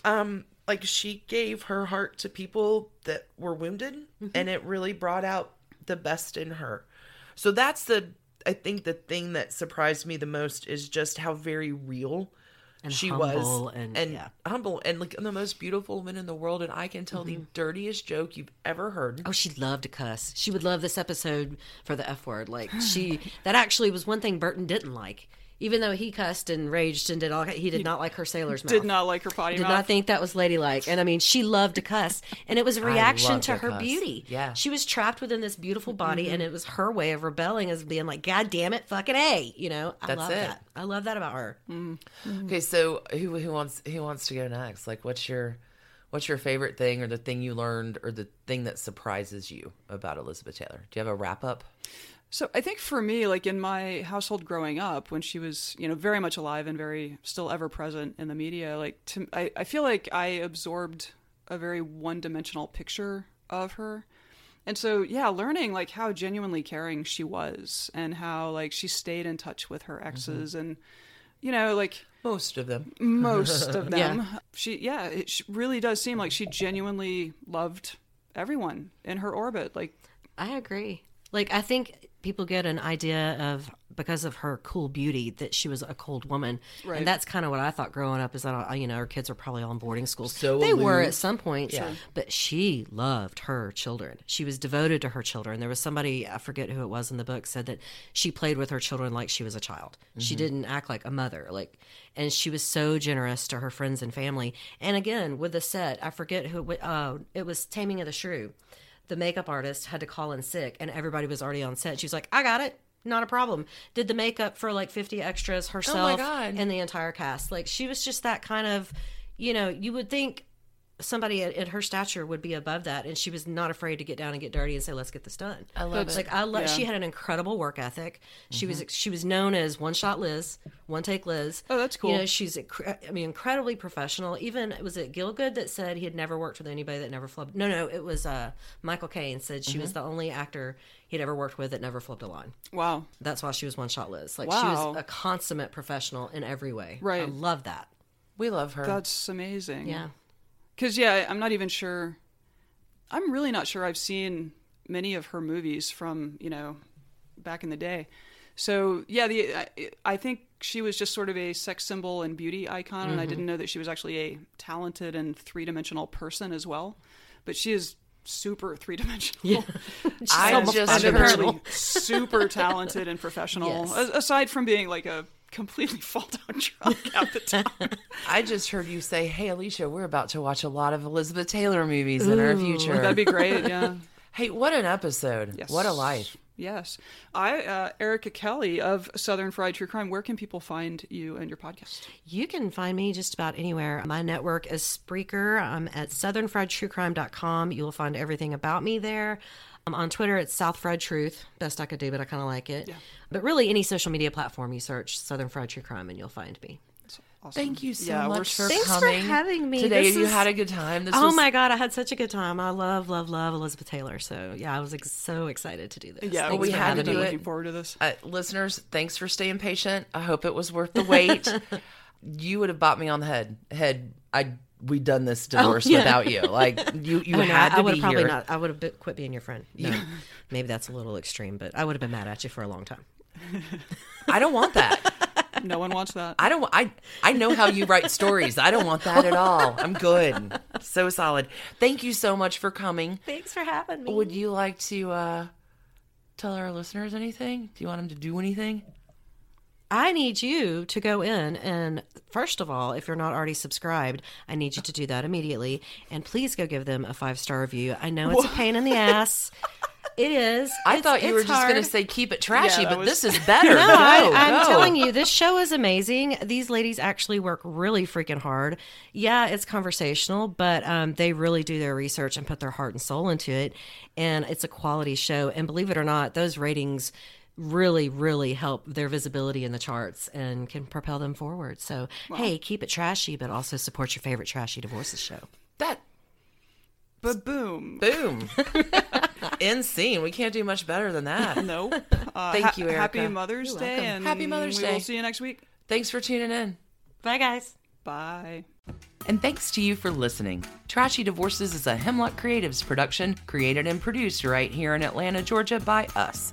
Like, she gave her heart to people that were wounded, and it really brought out the best in her. So that's I think the thing that surprised me the most is just how very real and she was. And humble. And, like, the most beautiful woman in the world. And I can tell the dirtiest joke you've ever heard. Oh, she loved to cuss. She would love this episode for the F word. Like, that actually was one thing Burton didn't like. Even though he cussed and raged and did all, he did not like her sailor's mouth. Did not like her potty mouth. Did not think that was ladylike. And I mean, she loved to cuss. And it was a reaction to her beauty. Yeah. She was trapped within this beautiful body, and it was her way of rebelling as being like, God damn it, fucking A. You know, I love that. I love that about her. Okay, so who wants to go next? Like, what's your favorite thing or the thing you learned or the thing that surprises you about Elizabeth Taylor? Do you have a wrap up? So I think for me, like in my household growing up, when she was, you know, very much alive and very still ever present in the media, like I feel like I absorbed a very one-dimensional picture of her. And so, yeah, learning like how genuinely caring she was and how like she stayed in touch with her exes and, you know, like... Most of them. Yeah. She really does seem like she genuinely loved everyone in her orbit. Like, I agree. Like, I think people get an idea of, because of her cool beauty, that she was a cold woman. Right. And that's kind of what I thought growing up is that, you know, her kids are probably all in boarding schools. So they were at some point. Yeah. But she loved her children. She was devoted to her children. There was somebody, I forget who it was in the book, said that she played with her children like she was a child. Mm-hmm. She didn't act like a mother. Like, and she was so generous to her friends and family. And again, with the set, I forget who, it was Taming of the Shrew. The makeup artist had to call in sick, and everybody was already on set. She was like, I got it. Not a problem. Did the makeup for like 50 extras herself and the entire cast. Like, she was just that kind of, you know, you would think somebody at her stature would be above that, and she was not afraid to get down and get dirty and say, "Let's get this done." I love it. Like she had an incredible work ethic. She mm-hmm. was known as One Shot Liz, One Take Liz. Oh, that's cool. You know, she's incredibly professional. Even was it Gielgud that said he had never worked with anybody that never flubbed? No, it was Michael Caine said she mm-hmm. was the only actor he'd ever worked with that never flipped a line. Wow. That's why she was One Shot Liz. Like she was a consummate professional in every way. Right. I love that. We love her. That's amazing. Yeah. Because, I'm not even sure. I'm really not sure I've seen many of her movies from, back in the day. So, I think she was just sort of a sex symbol and beauty icon. Mm-hmm. And I didn't know that she was actually a talented and three-dimensional person as well. But she is super three-dimensional. Yeah. I'm just apparently super talented and professional. Yes. Aside from being like a completely fall down drunk at the time. I just heard you say, "Hey, Alicia, we're about to watch a lot of Elizabeth Taylor movies in our future." That'd be great, yeah. Hey, what an episode. Yes. What a life. Yes. Erica Kelly of Southern Fried True Crime, where can people find you and your podcast? You can find me just about anywhere. My network is Spreaker. I'm at southernfriedtruecrime.com. You'll find everything about me there. I'm on Twitter, it's South Fried Truth. Best I could do, but I kind of like it. Yeah. But really, any social media platform you search Southern Fried True Crime and you'll find me. Awesome. Thank you so much for coming. Thanks for having me today. You had a good time. My God, I had such a good time. I love Elizabeth Taylor. So I was so excited to do this. Yeah, we had to do it. Looking forward to this. Listeners, thanks for staying patient. I hope it was worth the wait. You would have bopped me on the head. We'd done this divorce without you. Like you had to be here. Not, I would have quit being your friend. No, maybe that's a little extreme, but I would have been mad at you for a long time. I don't want that. No one wants that. I know how you write stories. I don't want that at all. I'm good. So solid. Thank you so much for coming. Thanks for having me. Would you like to tell our listeners anything? Do you want them to do anything? I need you to go in and, first of all, if you're not already subscribed, I need you to do that immediately. And please go give them a 5-star review. I know it's a pain in the ass. It is. I thought you were just going to say keep it trashy, but this is better. No, I'm telling you, this show is amazing. These ladies actually work really freaking hard. Yeah, it's conversational, but they really do their research and put their heart and soul into it. And it's a quality show. And believe it or not, those ratings really, really help their visibility in the charts and can propel them forward. So, hey, keep it trashy, but also support your favorite Trashy Divorces show. Boom. End scene. We can't do much better than that. Nope. Thank you, Erica. Happy Mother's Day. And happy Mother's Day. We'll see you next week. Thanks for tuning in. Bye, guys. Bye. And thanks to you for listening. Trashy Divorces is a Hemlock Creatives production, created and produced right here in Atlanta, Georgia by us,